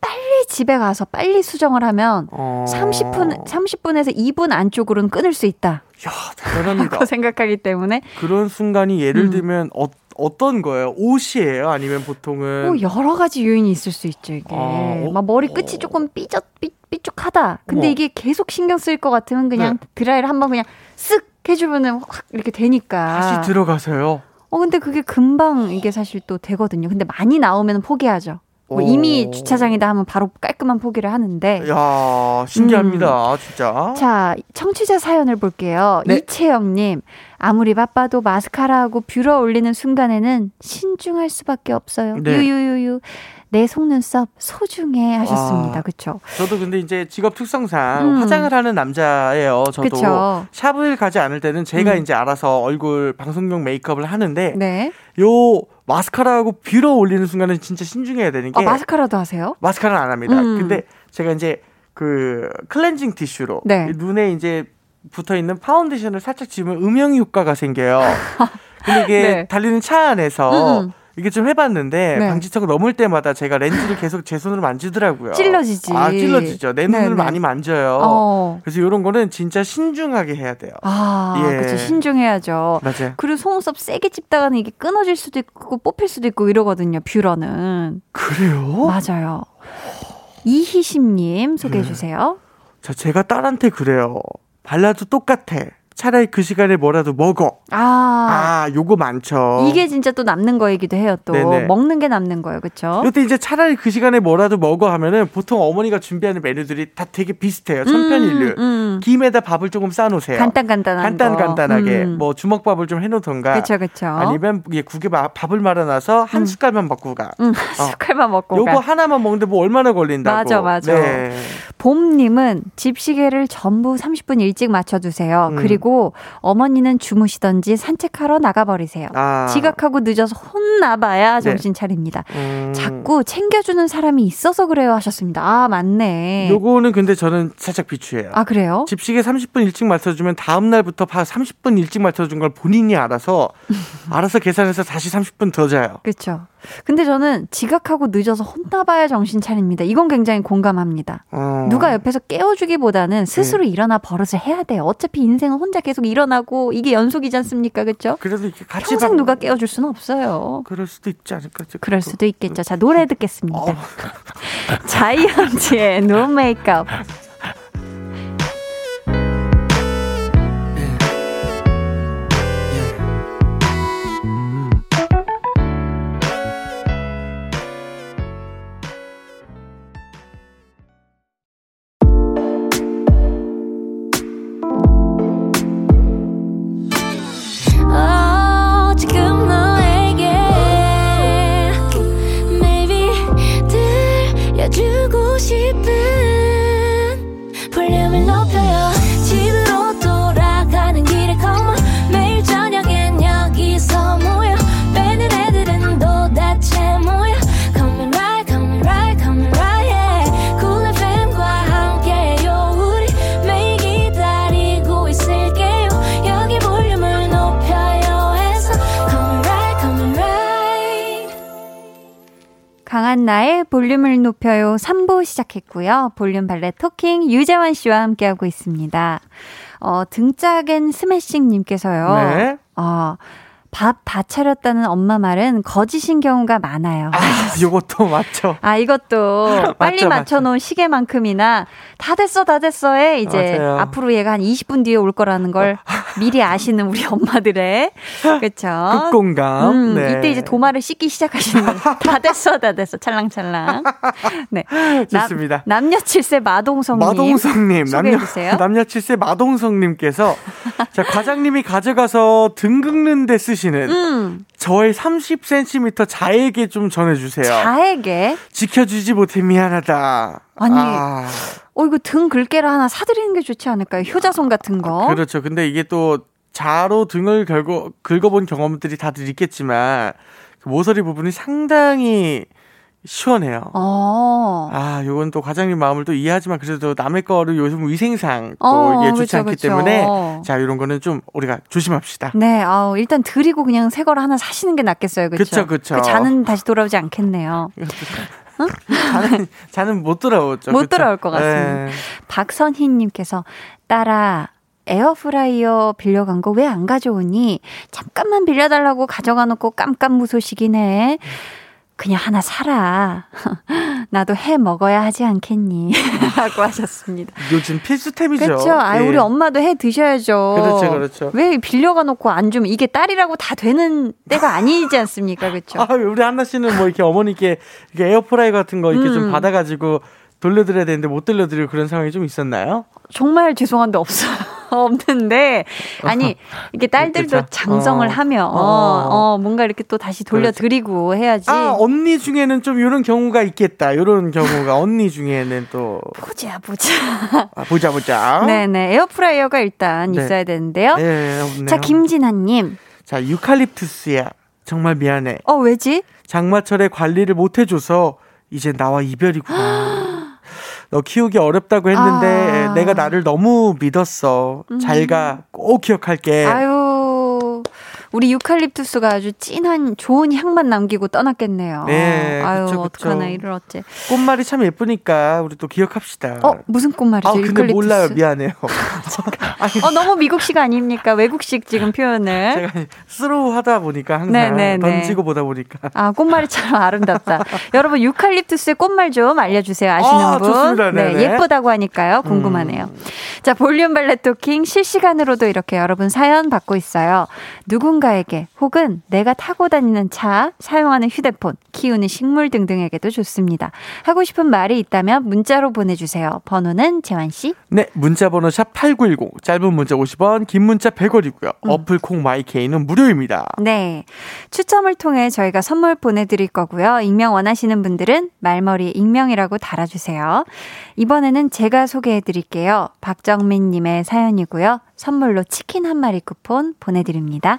빨리 집에 가서 빨리 수정을 하면 어. 삼십 분, 삼십 분에서 이 분 안쪽으로는 끊을 수 있다. 이야, 대단합니다. 생각하기 때문에 그런 순간이 예를 들면 음. 어 어떤 거예요? 옷이에요? 아니면 보통은? 뭐 여러 가지 요인이 있을 수 있죠, 이게. 아, 막 머리 끝이 조금 삐쩍, 삐, 삐쭉하다. 근데 어. 이게 계속 신경 쓸 것 같으면 그냥 네. 드라이를 한번 그냥 쓱 해주면은 확 이렇게 되니까. 다시 들어가서요? 어, 근데 그게 금방 이게 사실 또 되거든요. 근데 많이 나오면 포기하죠. 뭐 이미 주차장이다 하면 바로 깔끔한 포기를 하는데. 야 신기합니다. 음. 진짜. 자 청취자 사연을 볼게요. 네. 이채영님. 아무리 바빠도 마스카라하고 뷰러 올리는 순간에는 신중할 수밖에 없어요. 네. 유유유유. 내 속눈썹 소중해 하셨습니다. 아, 그렇죠. 저도 근데 이제 직업 특성상 음. 화장을 하는 남자예요. 저도 그쵸. 샵을 가지 않을 때는 제가 음. 이제 알아서 얼굴 방송용 메이크업을 하는데 네. 요 마스카라하고 뷰러 올리는 순간은 진짜 신중해야 되는 게 아, 마스카라도 하세요? 마스카라는 안 합니다. 음. 근데 제가 이제 그 클렌징 티슈로 네. 눈에 이제 붙어있는 파운데이션을 살짝 지우면 음영 효과가 생겨요. 근데 이게 네. 달리는 차 안에서 음. 이게 좀 해봤는데 네. 방지턱 넘을 때마다 제가 렌즈를 계속 제 손으로 만지더라고요. 찔러지지. 아 찔러지죠. 내 눈을 네네. 많이 만져요. 어. 그래서 이런 거는 진짜 신중하게 해야 돼요. 아 예. 그렇죠. 신중해야죠. 맞아요. 그리고 속눈썹 세게 찝다가는 이게 끊어질 수도 있고 뽑힐 수도 있고 이러거든요. 뷰러는. 그래요? 맞아요. 이희심님 소개해 주세요. 네. 자 제가 딸한테 그래요. 발라도 똑같아. 차라리 그 시간에 뭐라도 먹어. 아, 아 요거 많죠. 이게 진짜 또 남는 거이기도 해요. 또 네네. 먹는 게 남는 거예요. 그렇죠? 이때 이제 차라리 그 시간에 뭐라도 먹어 하면은 보통 어머니가 준비하는 메뉴들이 다 되게 비슷해요. 천편일률. 음, 음. 김에다 밥을 조금 싸놓으세요. 간단간단한 간단, 거. 간단하게. 음. 뭐 주먹밥을 좀 해놓던가. 그렇죠. 그렇죠. 아니면 국에 밥을 말아놔서 한 음. 숟갈만 먹고 가. 음, 한 숟갈만 어. 먹고 요거 가. 요거 하나만 먹는데 뭐 얼마나 걸린다고. 맞아. 맞아. 네. 봄님은 집시계를 전부 삼십 분 일찍 맞춰두세요. 음. 그리고 어머니는 주무시던지 산책하러 나가버리세요. 아. 지각하고 늦어서 혼나봐야 정신 차립니다. 네. 음. 자꾸 챙겨주는 사람이 있어서 그래요 하셨습니다. 아 맞네. 요거는 근데 저는 살짝 비추해요. 아 그래요? 집시계 삼십 분 일찍 맞춰주면 다음날부터 삼십 분 일찍 맞춰준 걸 본인이 알아서 알아서 계산해서 다시 삼십 분 더 자요. 그렇죠. 근데 저는 지각하고 늦어서 혼나봐야 정신 차립니다. 이건 굉장히 공감합니다. 어. 누가 옆에서 깨워주기보다는 스스로 네. 일어나 버릇을 해야 돼요. 어차피 인생은 혼자 계속 일어나고 이게 연속이지 않습니까? 그렇죠? 그래도 이게 같이 평생 방... 누가 깨워줄 수는 없어요. 그럴 수도 있지 않을까? 그럴 또... 수도 있겠죠. 자, 노래 듣겠습니다. 어. 자이언티의 No Makeup. 강한나의 볼륨을 높여요 삼 부 시작했고요. 볼륨 발레 토킹 유재환 씨와 함께하고 있습니다. 어, 등짝엔 스매싱님께서요. 네. 어, 밥 다 차렸다는 엄마 말은 거짓인 경우가 많아요. 아, 이것도 맞죠. 아, 이것도 빨리 맞죠, 맞춰놓은 맞죠. 시계만큼이나 다 됐어, 다 됐어에 이제 맞아요. 앞으로 얘가 한 이십 분 뒤에 올 거라는 걸 미리 아시는 우리 엄마들의 그렇죠. 극공감. 음, 네. 이때 이제 도마를 씻기 시작하시는 거예요. 다 됐어, 다 됐어, 찰랑찰랑. 네, 좋습니다. 남, 남녀 칠세 마동성님. 마동성님 남녀 남녀 칠세 마동성님께서 자 과장님이 가져가서 등 긁는데 쓰시. 음. 저의 삼십 센티미터 자에게 좀 전해주세요. 자에게? 지켜주지 못해 미안하다. 아니, 아. 어, 이거 등 긁개를 하나 사드리는 게 좋지 않을까요? 효자손 같은 거. 그렇죠. 근데 이게 또 자로 등을 긁어, 긁어본 경험들이 다들 있겠지만 그 모서리 부분이 상당히 시원해요. 어. 아, 요건 또 과장님 마음을 또 이해하지만 그래도 남의 거를 요즘 위생상 또 어, 이게 좋지 그쵸, 않기 그쵸. 때문에 자, 이런 거는 좀 우리가 조심합시다. 네, 아우, 일단 드리고 그냥 새 거를 하나 사시는 게 낫겠어요. 그렇죠, 그렇죠. 그 자는 다시 돌아오지 않겠네요. 응? 자는, 자는 못 돌아오죠. 못 그쵸? 돌아올 것 같습니다. 에이. 박선희님께서 따라. 에어프라이어 빌려간 거 왜 안 가져오니? 잠깐만 빌려달라고 가져가 놓고 깜깜무소식이네. 네. 그냥 하나 사라. 나도 해 먹어야 하지 않겠니? 라고 하셨습니다. 요즘 필수템이죠. 그렇죠. 아, 예. 우리 엄마도 해 드셔야죠. 그렇죠, 그렇죠. 왜 빌려가 놓고 안 주면 이게 딸이라고 다 되는 때가 아니지 않습니까? 그렇죠. 아, 우리 한나 씨는 뭐 이렇게 어머니께 이렇게 에어프라이 같은 거 이렇게 음. 좀 받아가지고 돌려드려야 되는데 못 돌려드리고 그런 상황이 좀 있었나요? 정말 죄송한데 없어요. 없는데 아니 이게 딸들도 그쵸? 장성을 어. 하며 어. 어. 어, 뭔가 이렇게 또 다시 돌려드리고 그렇지. 해야지. 아 언니 중에는 좀 이런 경우가 있겠다. 이런 경우가 언니 중에는 또 보자 보자. 아, 보자 보자. 네네 에어프라이어가 일단 네. 있어야 되는데요. 네, 없네요. 자 김진아님. 자 유칼립투스야 정말 미안해. 어 왜지? 장마철에 관리를 못 해줘서 이제 나와 이별이구나. 너 키우기 어렵다고 했는데 아. 내가 나를 너무 믿었어. 음. 잘 가. 꼭 기억할게. 아유, 우리 유칼립투스가 아주 찐한 좋은 향만 남기고 떠났겠네요. 네, 아유, 그쵸, 그쵸. 어떡하나 이를 어째. 꽃말이 참 예쁘니까 우리 또 기억합시다. 어, 무슨 꽃말이죠? 아, 근데 유칼립투스? 몰라요. 미안해요. 어, 너무 미국식 아닙니까? 외국식 지금 표현을. 제가 스로우 하다 보니까 항상 네네네. 던지고 보다 보니까. 아, 꽃말이 참 아름답다. 여러분 유칼립투스의 꽃말 좀 알려주세요. 아시는 아, 분. 좋습니다. 네, 예쁘다고 하니까요. 궁금하네요. 음. 자, 볼륨 발레 토킹 실시간으로도 이렇게 여러분 사연 받고 있어요. 누군가에게 혹은 내가 타고 다니는 차, 사용하는 휴대폰, 키우는 식물 등등에게도 좋습니다. 하고 싶은 말이 있다면 문자로 보내주세요. 번호는 재환씨. 네, 문자 번호 샵 팔구일공, 짧은 문자 오십 원, 긴 문자 백 원이고요. 음. 어플 콩 마이케이는 무료입니다. 네, 추첨을 통해 저희가 선물 보내드릴 거고요. 익명 원하시는 분들은 말머리에 익명이라고 달아주세요. 이번에는 제가 소개해드릴게요. 박정민님의 사연이고요. 선물로 치킨 한 마리 쿠폰 보내드립니다.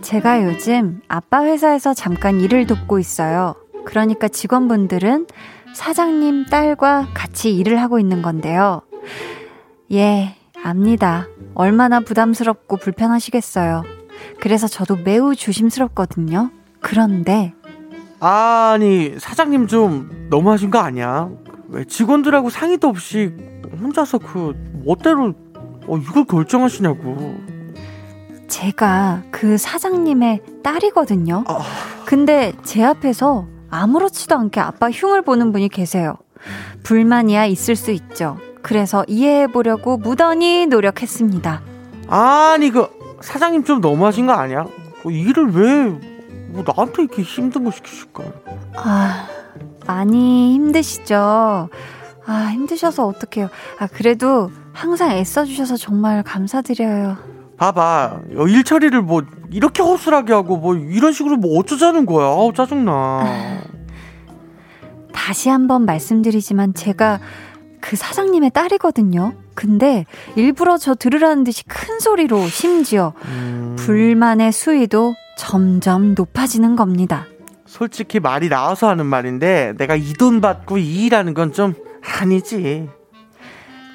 제가 요즘 아빠 회사에서 잠깐 일을 돕고 있어요. 그러니까 직원분들은 사장님 딸과 같이 일을 하고 있는 건데요. 예, 압니다. 얼마나 부담스럽고 불편하시겠어요. 그래서 저도 매우 조심스럽거든요. 그런데 아니, 사장님 좀 너무하신 거 아니야? 왜 직원들하고 상의도 없이 혼자서 그 멋대로 어, 이걸 결정하시냐고. 제가 그 사장님의 딸이거든요. 어... 근데 제 앞에서 아무렇지도 않게 아빠 흉을 보는 분이 계세요. 불만이야 있을 수 있죠. 그래서 이해해보려고 무던히 노력했습니다. 아니, 그 사장님 좀 너무하신 거 아니야? 일을 왜 뭐 나한테 이렇게 힘든 거 시키실까? 아, 많이 힘드시죠. 아, 힘드셔서 어떡해요. 아, 그래도 항상 애써주셔서 정말 감사드려요. 봐봐, 일 처리를 뭐 이렇게 허술하게 하고 뭐 이런 식으로 뭐 어쩌자는 거야. 아우, 짜증나. 아, 다시 한번 말씀드리지만 제가 그 사장님의 딸이거든요. 근데 일부러 저 들으라는 듯이 큰 소리로, 심지어 음... 불만의 수위도 점점 높아지는 겁니다. 솔직히 말이 나와서 하는 말인데 내가 이 돈 받고 이 일하는 건 좀 아니지.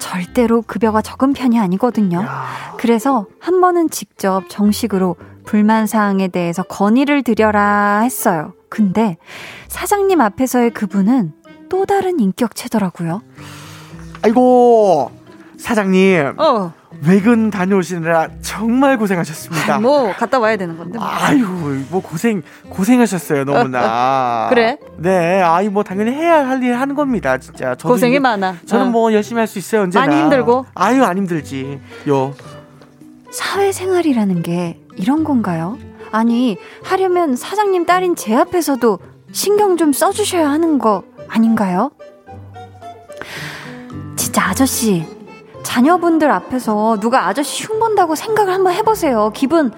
절대로 급여가 적은 편이 아니거든요. 야... 그래서 한 번은 직접 정식으로 불만 사항에 대해서 건의를 드려라 했어요. 근데 사장님 앞에서의 그분은 또 다른 인격체더라고요. 아이고, 사장님, 어. 외근 다녀오시느라 정말 고생하셨습니다. 아, 뭐 갔다 와야 되는 건데. 뭐. 아유, 뭐 고생 고생하셨어요, 너무나. 그래? 네, 아이 뭐 당연히 해야 할 일 하는 겁니다, 진짜. 저도 고생이 일, 많아. 저는 어. 뭐 열심히 할 수 있어요, 언제나. 많이 힘들고. 아유, 안 힘들지. 요. 사회생활이라는 게 이런 건가요? 아니, 하려면 사장님 딸인 제 앞에서도 신경 좀 써주셔야 하는 거 아닌가요? 진짜 아저씨, 자녀분들 앞에서 누가 아저씨 흉본다고 생각을 한번 해보세요. 기분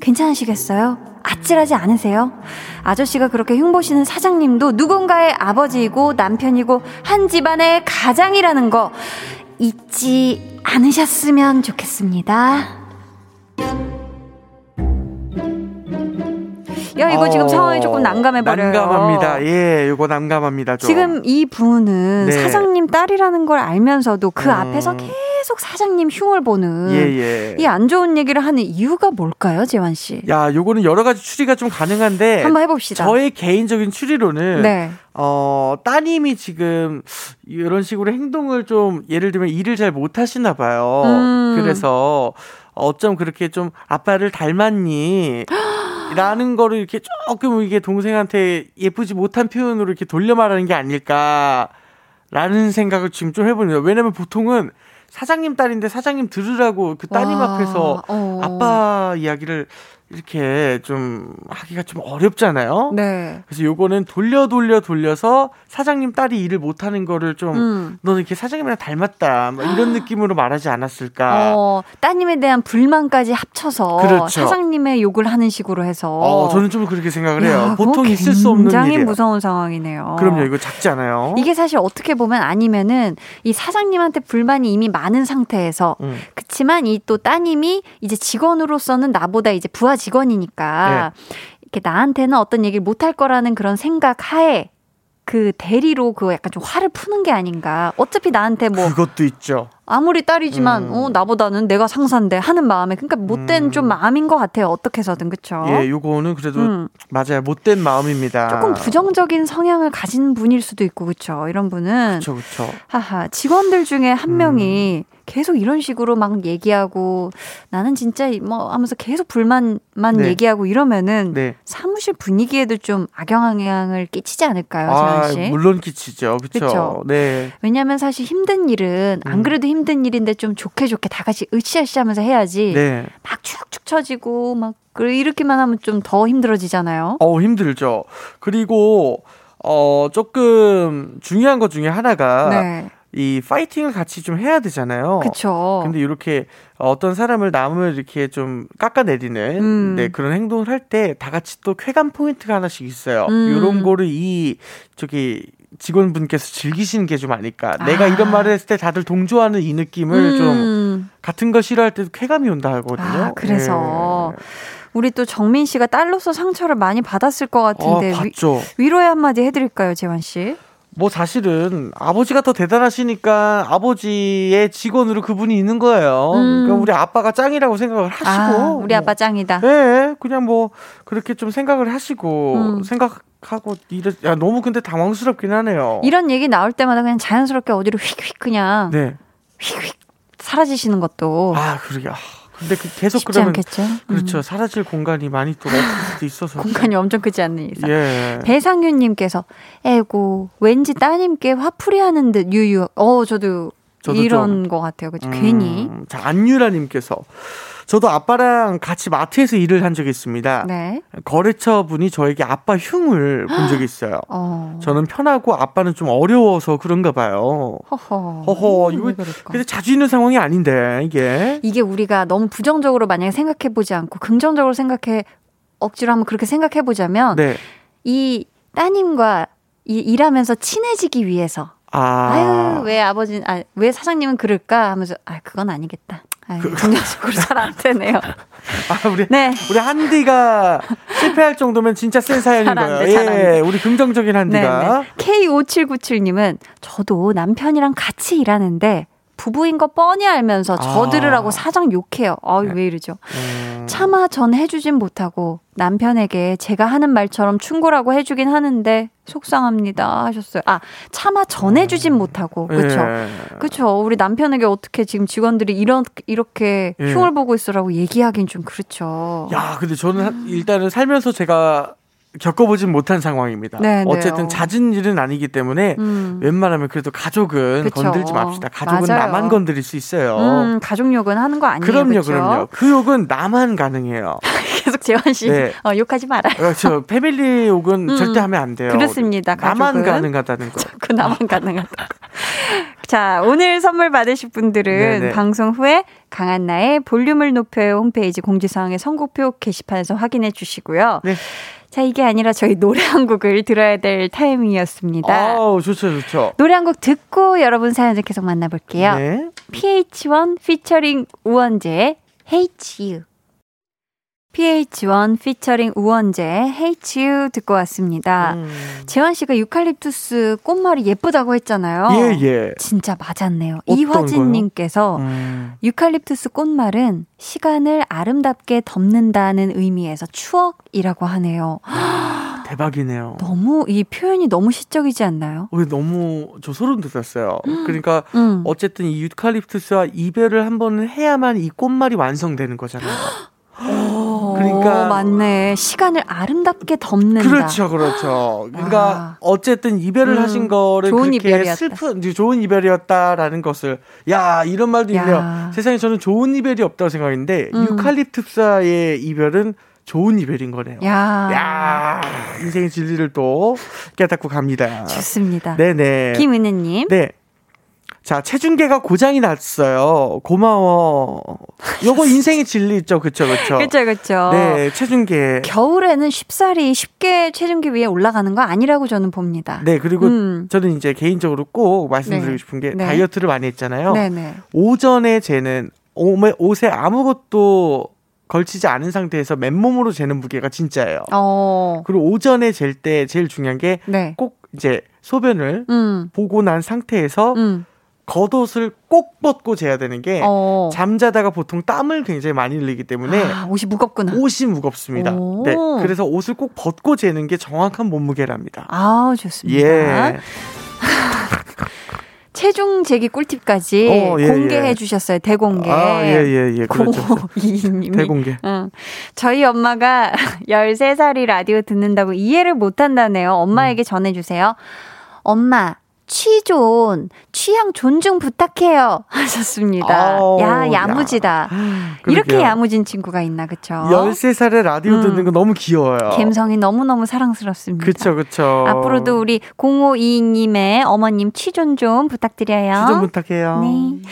괜찮으시겠어요? 아찔하지 않으세요? 아저씨가 그렇게 흉보시는 사장님도 누군가의 아버지이고 남편이고 한 집안의 가장이라는 거 잊지 않으셨으면 좋겠습니다. 야, 이거 어, 지금 상황이 조금 난감해버려요. 난감합니다. 예, 이거 난감합니다. 좀. 지금 이 부부는 네. 사장님 딸이라는 걸 알면서도 그 음. 앞에서 계속 사장님 흉을 보는 예, 예. 이 안 좋은 얘기를 하는 이유가 뭘까요, 재환 씨? 야, 요거는 여러 가지 추리가 좀 가능한데 한번 해봅시다. 저의 개인적인 추리로는 네. 어, 따님이 지금 이런 식으로 행동을 좀 예를 들면 일을 잘 못하시나 봐요. 음. 그래서 어쩜 그렇게 좀 아빠를 닮았니? 라는 거를 이렇게 조금 이게 동생한테 예쁘지 못한 표현으로 이렇게 돌려 말하는 게 아닐까라는 생각을 지금 좀 해보네요. 왜냐면 보통은 사장님 딸인데 사장님 들으라고 그 따님 와, 앞에서 어. 아빠 이야기를 이렇게 좀 하기가 좀 어렵잖아요. 네. 그래서 요거는 돌려 돌려 돌려서 사장님 딸이 일을 못하는 거를 좀 음. 너는 이렇게 사장님이랑 닮았다 막 이런 느낌으로 말하지 않았을까. 어, 따님에 대한 불만까지 합쳐서 그렇죠. 사장님의 욕을 하는 식으로 해서. 어, 저는 좀 그렇게 생각을 해요. 야, 보통 있을 수 없는 일이에요. 굉장히 무서운 상황이네요. 그럼요. 이거 작지 않아요. 이게 사실 어떻게 보면 아니면은 이 사장님한테 불만이 이미 많은 상태에서 음. 그치만 이 또 따님이 이제 직원으로서는 나보다 이제 부하 직원이니까 네. 이렇게 나한테는 어떤 얘기를 못할 거라는 그런 생각 하에 그 대리로 그 약간 좀 화를 푸는 게 아닌가. 어차피 나한테 뭐 그것도 있죠. 아무리 딸이지만 음. 어, 나보다는 내가 상사인데 하는 마음에 그러니까 못된 음. 좀 마음인 것 같아요. 어떻게 해서든. 그렇죠. 예, 요거는 그래도 음. 맞아요. 못된 마음입니다. 조금 부정적인 성향을 가진 분일 수도 있고. 그렇죠. 이런 분은 그렇죠. 그렇죠. 하하. 직원들 중에 한 음. 명이 계속 이런 식으로 막 얘기하고 나는 진짜 뭐 하면서 계속 불만만 네. 얘기하고 이러면은 네. 사무실 분위기에도 좀 악영향을 끼치지 않을까요, 재환 씨? 아, 물론 끼치죠. 그렇죠. 네. 왜냐하면 사실 힘든 일은 안 그래도 힘든 일인데 좀 좋게 좋게 다 같이 으쌰으쌰하면서 해야지. 네. 막 축축 처지고 막 이렇게만 하면 좀 더 힘들어지잖아요. 어, 힘들죠. 그리고 어, 조금 중요한 것 중에 하나가 네. 이 파이팅을 같이 좀 해야 되잖아요. 그렇죠. 근데 이렇게 어떤 사람을 남을 이렇게 좀 깎아내리는 음. 네, 그런 행동을 할 때 다 같이 또 쾌감 포인트가 하나씩 있어요. 음. 이런 거를 이 저기 직원분께서 즐기시는 게 좀 아닐까. 아. 내가 이런 말을 했을 때 다들 동조하는 이 느낌을 음. 좀 같은 거 싫어할 때도 쾌감이 온다 하거든요. 아, 그래서. 네. 우리 또 정민 씨가 딸로서 상처를 많이 받았을 것 같은데 아, 위, 위로의 한마디 해드릴까요, 재환 씨? 뭐 사실은 아버지가 더 대단하시니까 아버지의 직원으로 그분이 있는 거예요. 음. 그러니까 우리 아빠가 짱이라고 생각을 하시고 아, 우리 아빠 짱이다. 뭐, 네, 그냥 뭐 그렇게 좀 생각을 하시고 음. 생각하고 이래. 야, 너무 근데 당황스럽긴 하네요. 이런 얘기 나올 때마다 그냥 자연스럽게 어디로 휙휙 그냥 네. 휙휙 사라지시는 것도 아 그러게요. 근데 그 계속 그러면 않겠죠? 그렇죠. 음. 사라질 공간이 많이 또 없을 수도 있어서 공간이 엄청 크지 않는 이상. 예. 배상윤님께서 에고 왠지 따님께 화풀이하는 듯 유유. 어 저도, 저도 이런 거 같아요. 그렇죠. 음, 괜히. 자 안유라님께서 저도 아빠랑 같이 마트에서 일을 한 적이 있습니다. 네. 거래처분이 저에게 아빠 흉을 본 적이 있어요. 어. 저는 편하고 아빠는 좀 어려워서 그런가 봐요. 허허. 허허. 이거 근데 자주 있는 상황이 아닌데 이게. 이게 우리가 너무 부정적으로 만약에 생각해보지 않고 긍정적으로 생각해 억지로 한번 그렇게 생각해보자면 네. 이 따님과 이 일하면서 친해지기 위해서 아. 아유 왜 아버지 아, 왜 사장님은 그럴까 하면서 아 그건 아니겠다. 긍정적으로 잘 안 되네요. 아, 우리, 네. 우리 한디가 실패할 정도면 진짜 센 사연인 거예요. 돼, 예, 예. 우리 긍정적인 한디가. 네, 네. 케이 오칠구칠님은 저도 남편이랑 같이 일하는데 부부인 거 뻔히 알면서 저 들으라고 아. 사장 욕해요. 아유, 네. 왜 이러죠? 음. 차마 전 해주진 못하고 남편에게 제가 하는 말처럼 충고라고 해주긴 하는데 속상합니다 하셨어요. 아 차마 전해주진 음. 못하고 그렇죠, 예. 그렇죠. 우리 남편에게 어떻게 지금 직원들이 이런 이렇게 예. 흉을 보고 있어라고 얘기하긴 좀 그렇죠. 야, 근데 저는 음. 일단은 살면서 제가 겪어보진 못한 상황입니다. 네네. 어쨌든 잦은 일은 아니기 때문에 음. 웬만하면 그래도 가족은 그쵸. 건들지 맙시다. 가족은 맞아요. 나만 건드릴 수 있어요. 음, 가족 욕은 하는 거 아니에요. 그럼요, 그쵸? 그럼요. 그 욕은 나만 가능해요. 계속 재환 씨 네. 어, 욕하지 말아요. 그렇죠. 패밀리 욕은 음, 절대 하면 안 돼요. 그렇습니다. 가족은. 나만 가능하다는 거. 자꾸 나만 가능하다. 자, 오늘 선물 받으실 분들은 네네. 방송 후에 강한나의 볼륨을 높여요 홈페이지 공지사항의 선곡표 게시판에서 확인해 주시고요. 네. 자, 이게 아니라 저희 노래 한 곡을 들어야 될 타이밍이었습니다. 아우, 좋죠, 좋죠. 노래 한 곡 듣고 여러분 사연을 계속 만나볼게요. 네. 피에이치원 피처링 우원재의 Hate You. 피에이치원 피처링 우원재의 Hate You 듣고 왔습니다. 음. 재환 씨가 유칼립투스 꽃말이 예쁘다고 했잖아요. 예, 예. 진짜 맞았네요. 이화진 님께서 음. 유칼립투스 꽃말은 시간을 아름답게 덮는다는 의미에서 추억이라고 하네요. 와, 대박이네요. 너무 이 표현이 너무 시적이지 않나요? 왜 너무 저 소름 돋았어요. 음. 그러니까 음. 어쨌든 이 유칼립투스와 이별을 한 번은 해야만 이 꽃말이 완성되는 거잖아요. 그러니까 오, 맞네. 시간을 아름답게 덮는다. 그렇죠, 그렇죠. 그러니까 와. 어쨌든 이별을 음, 하신 거를 좋은 그렇게 이별이었다. 슬픈 좋은 이별이었다라는 것을 야 이런 말도 야. 있네요. 세상에 저는 좋은 이별이 없다고 생각했는데 음. 유칼립투스와의 이별은 좋은 이별인 거네요. 야, 야 인생의 진리를 또 깨닫고 갑니다. 좋습니다. 네네. 김은혜님. 네. 자, 체중계가 고장이 났어요. 고마워. 요거 인생의 진리 있죠. 그쵸, 그쵸. 그쵸, 그쵸. 네, 체중계. 겨울에는 쉽사리 쉽게 체중계 위에 올라가는 거 아니라고 저는 봅니다. 네, 그리고 음. 저는 이제 개인적으로 꼭 말씀드리고 네. 싶은 게 네. 다이어트를 많이 했잖아요. 네네. 네. 오전에 재는 옷에 아무것도 걸치지 않은 상태에서 맨몸으로 재는 무게가 진짜예요. 어. 그리고 오전에 잴 때 제일 중요한 게 네. 꼭 이제 소변을 음. 보고 난 상태에서 음. 겉옷을 꼭 벗고 재야 되는 게 어. 잠자다가 보통 땀을 굉장히 많이 흘리기 때문에 아, 옷이 무겁구나. 옷이 무겁습니다. 오. 네, 그래서 옷을 꼭 벗고 재는 게 정확한 몸무게랍니다. 아, 좋습니다. 예. 체중 재기 꿀팁까지 어, 예, 공개해 예. 주셨어요. 대공개. 아, 예, 예, 예. 그렇죠. 고이님이. 대공개. 응. 저희 엄마가 열세 살이 라디오 듣는다고 이해를 못한다네요. 엄마에게 음. 전해주세요. 엄마. 취존, 취향 존중 부탁해요. 하셨습니다. 오, 야, 야무지다. 야. 이렇게 야무진 친구가 있나, 그쵸? 열세 살에 라디오 음. 듣는 거 너무 귀여워요. 감성이 너무너무 사랑스럽습니다. 그쵸, 그쵸. 앞으로도 우리 공오이이님의 어머님 취존 좀 부탁드려요. 취존 부탁해요. 네.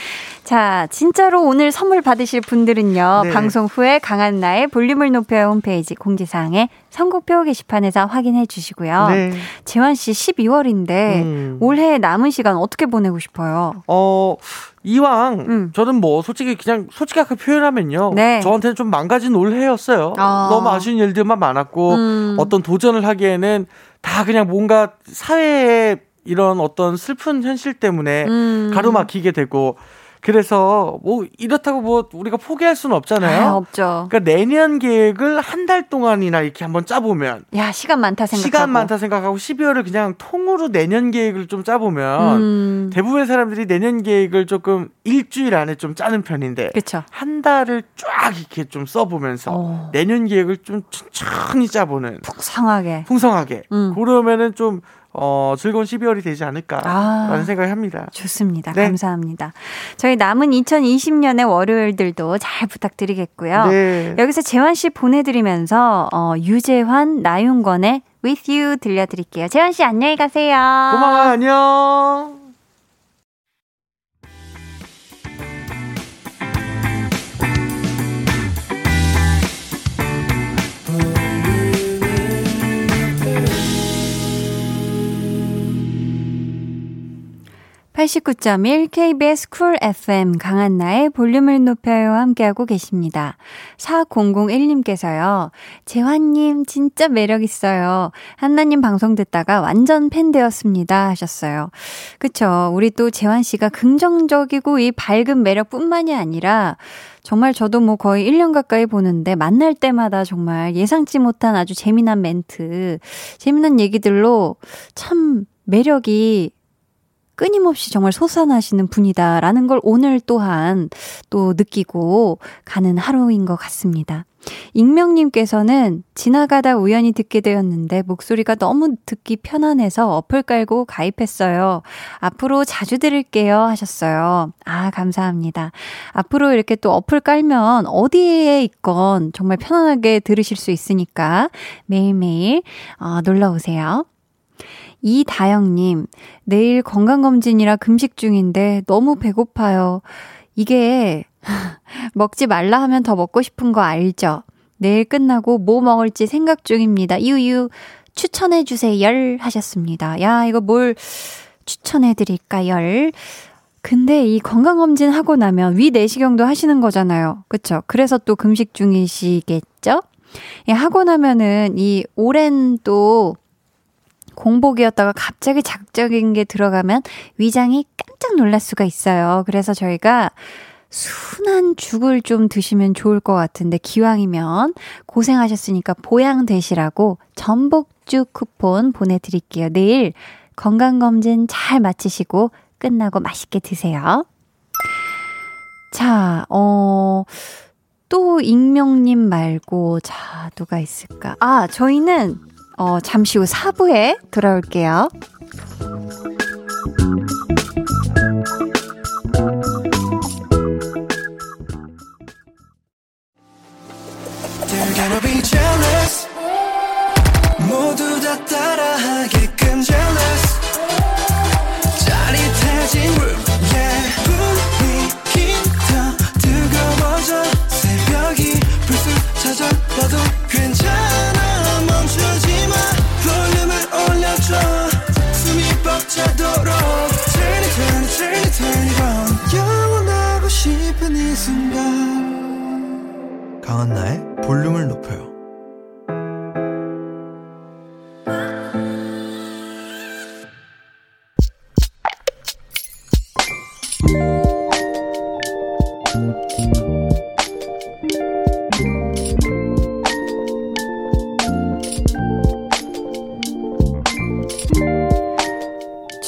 자, 진짜로 오늘 선물 받으실 분들은요. 네. 방송 후에 강한나의 볼륨을 높여요 홈페이지 공지사항에 선곡표 게시판에서 확인해 주시고요. 네. 재환 씨 십이월인데 음. 올해 남은 시간 어떻게 보내고 싶어요? 어... 이왕 음. 저는 뭐 솔직히 그냥 솔직하게 표현하면요. 네. 저한테는 좀 망가진 올해였어요. 아. 너무 아쉬운 일들만 많았고 음. 어떤 도전을 하기에는 다 그냥 뭔가 사회의 이런 어떤 슬픈 현실 때문에 음. 가로막히게 되고 그래서 뭐 이렇다고 뭐 우리가 포기할 수는 없잖아요. 아, 없죠. 그러니까 내년 계획을 한 달 동안이나 이렇게 한번 짜보면 야 시간 많다 생각하고 시간 많다 생각하고 십이월을 그냥 통으로 내년 계획을 좀 짜보면 음. 대부분의 사람들이 내년 계획을 조금 일주일 안에 좀 짜는 편인데 그쵸. 한 달을 쫙 이렇게 좀 써보면서 오. 내년 계획을 좀 천천히 짜보는 풍성하게 풍성하게 음. 그러면은 좀 어, 즐거운 십이월이 되지 않을까라는 아, 생각을 합니다. 좋습니다. 네. 감사합니다. 저희 남은 이천이십 년의 월요일들도 잘 부탁드리겠고요. 네. 여기서 재환 씨 보내드리면서 어, 유재환, 나윤권의 With You 들려드릴게요. 재환 씨 안녕히 가세요. 고마워요. 안녕. 팔십구 점 일 케이비에스 쿨 에프엠 강한나의 볼륨을 높여요 함께하고 계십니다. 사공공일님께서요. 재환님 진짜 매력 있어요. 한나님 방송 듣다가 완전 팬 되었습니다 하셨어요. 그쵸. 우리 또 재환 씨가 긍정적이고 이 밝은 매력뿐만이 아니라 정말 저도 뭐 거의 일 년 가까이 보는데 만날 때마다 정말 예상치 못한 아주 재미난 멘트, 재미난 얘기들로 참 매력이 끊임없이 정말 솟아나시는 분이다라는 걸 오늘 또한 또 느끼고 가는 하루인 것 같습니다. 익명님께서는 지나가다 우연히 듣게 되었는데 목소리가 너무 듣기 편안해서 어플 깔고 가입했어요. 앞으로 자주 들을게요 하셨어요. 아 감사합니다. 앞으로 이렇게 또 어플 깔면 어디에 있건 정말 편안하게 들으실 수 있으니까 매일매일 어, 놀러오세요. 이다영님, 내일 건강검진이라 금식 중인데 너무 배고파요. 이게 먹지 말라 하면 더 먹고 싶은 거 알죠? 내일 끝나고 뭐 먹을지 생각 중입니다. 유유 추천해주세요 열 하셨습니다. 야 이거 뭘 추천해드릴까 열. 근데 이 건강검진 하고 나면 위 내시경도 하시는 거잖아요. 그쵸? 그래서 또 금식 중이시겠죠? 예, 하고 나면은 이 오랜 또 공복이었다가 갑자기 자극적인 게 들어가면 위장이 깜짝 놀랄 수가 있어요. 그래서 저희가 순한 죽을 좀 드시면 좋을 것 같은데 기왕이면 고생하셨으니까 보양되시라고 전복죽 쿠폰 보내드릴게요. 내일 건강검진 잘 마치시고 끝나고 맛있게 드세요. 자, 어... 또 익명님 말고 자, 누가 있을까? 아, 저희는 어, 잠시 후 사 부에 돌아올게요. 강한나의 볼륨을 높여요.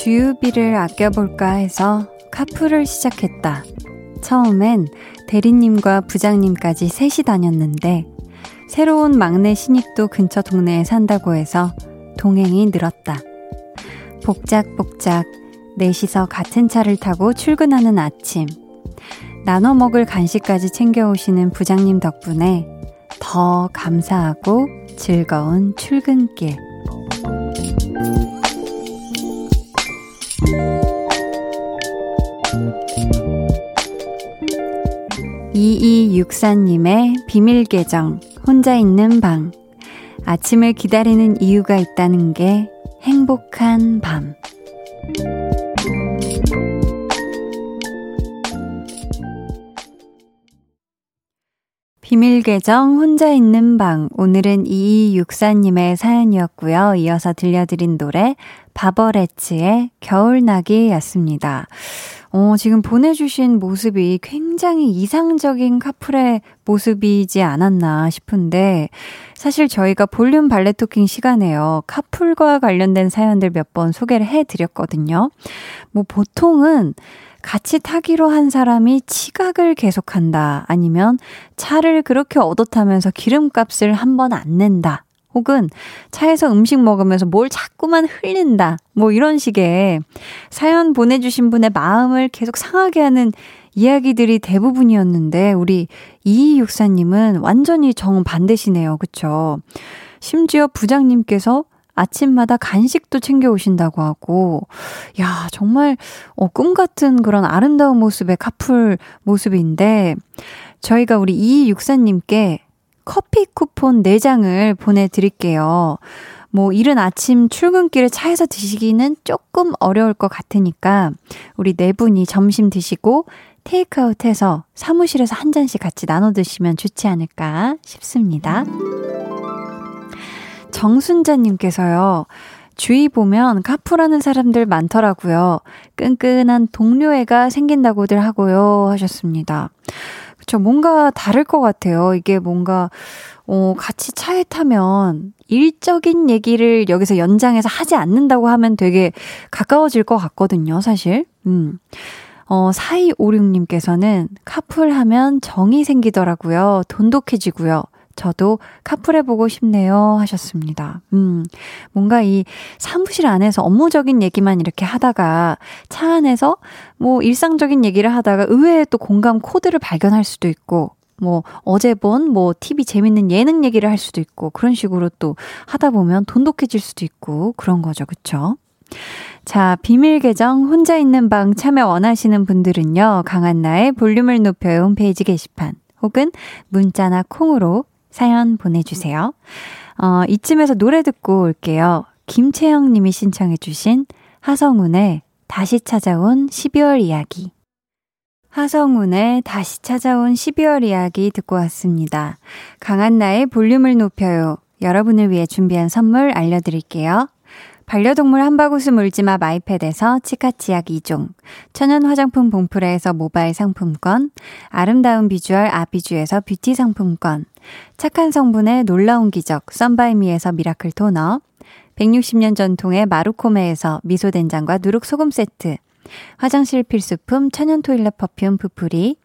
주유비를 아껴볼까 해서 카풀을 시작했다. 처음엔 대리님과 부장님까지 셋이 다녔는데 새로운 막내 신입도 근처 동네에 산다고 해서 동행이 늘었다. 복작복작 넷이서 같은 차를 타고 출근하는 아침, 나눠 먹을 간식까지 챙겨오시는 부장님 덕분에 더 감사하고 즐거운 출근길. 이이육사님의 비밀 계정, 혼자 있는 방. 아침을 기다리는 이유가 있다는 게 행복한 밤. 비밀 계정, 혼자 있는 방. 오늘은 이이육사님의 사연이었고요. 이어서 들려드린 노래 바버레츠의 겨울나기였습니다. 어, 지금 보내주신 모습이 굉장히 이상적인 카풀의 모습이지 않았나 싶은데, 사실 저희가 볼륨 발레 토킹 시간에요, 카풀과 관련된 사연들 몇 번 소개를 해드렸거든요. 뭐 보통은 같이 타기로 한 사람이 지각을 계속한다, 아니면 차를 그렇게 얻어 타면서 기름값을 한 번 안 낸다, 혹은 차에서 음식 먹으면서 뭘 자꾸만 흘린다, 뭐 이런 식의 사연 보내주신 분의 마음을 계속 상하게 하는 이야기들이 대부분이었는데, 우리 이이육사님은 완전히 정반대시네요. 그쵸? 심지어 부장님께서 아침마다 간식도 챙겨오신다고 하고, 야, 정말 어, 꿈같은 그런 아름다운 모습의 카풀 모습인데, 저희가 우리 이이육사님께 커피 쿠폰 네 장을 보내드릴게요. 뭐 이른 아침 출근길에 차에서 드시기는 조금 어려울 것 같으니까 우리 네 분이 점심 드시고 테이크아웃해서 사무실에서 한 잔씩 같이 나눠 드시면 좋지 않을까 싶습니다. 정순자님께서요, 주위 보면 카풀하는 사람들 많더라고요. 끈끈한 동료애가 생긴다고들 하고요, 하셨습니다. 그쵸, 뭔가 다를 것 같아요. 이게 뭔가 어, 같이 차에 타면 일적인 얘기를 여기서 연장해서 하지 않는다고 하면 되게 가까워질 것 같거든요, 사실. 음. 어, 사이오육님께서는 카풀하면 정이 생기더라고요. 돈독해지고요. 저도 카풀해보고 싶네요, 하셨습니다. 음, 뭔가 이 사무실 안에서 업무적인 얘기만 이렇게 하다가 차 안에서 뭐 일상적인 얘기를 하다가 의외의 또 공감 코드를 발견할 수도 있고, 뭐 어제 본 뭐 티비 재밌는 예능 얘기를 할 수도 있고, 그런 식으로 또 하다 보면 돈독해질 수도 있고 그런 거죠. 그쵸? 자, 비밀 계정 혼자 있는 방 참여 원하시는 분들은요, 강한나의 볼륨을 높여요 홈페이지 게시판 혹은 문자나 콩으로 사연 보내주세요. 어, 이쯤에서 노래 듣고 올게요. 김채영 님이 신청해 주신 하성운의 다시 찾아온 십이월 이야기. 하성운의 다시 찾아온 십이월 이야기 듣고 왔습니다. 강한나의 볼륨을 높여요. 여러분을 위해 준비한 선물 알려드릴게요. 반려동물 한바구스 물지마 마이패드에서 치카치약 이 종, 천연 화장품 봉프레에서 모바일 상품권, 아름다운 비주얼 아비주에서 뷰티 상품권, 착한 성분의 놀라운 기적 썬바이미에서 미라클 토너, 백육십 년 전통의 마루코메에서 미소된장과 누룩소금 세트, 화장실 필수품 천연 토일렛 퍼퓸 푸풀이,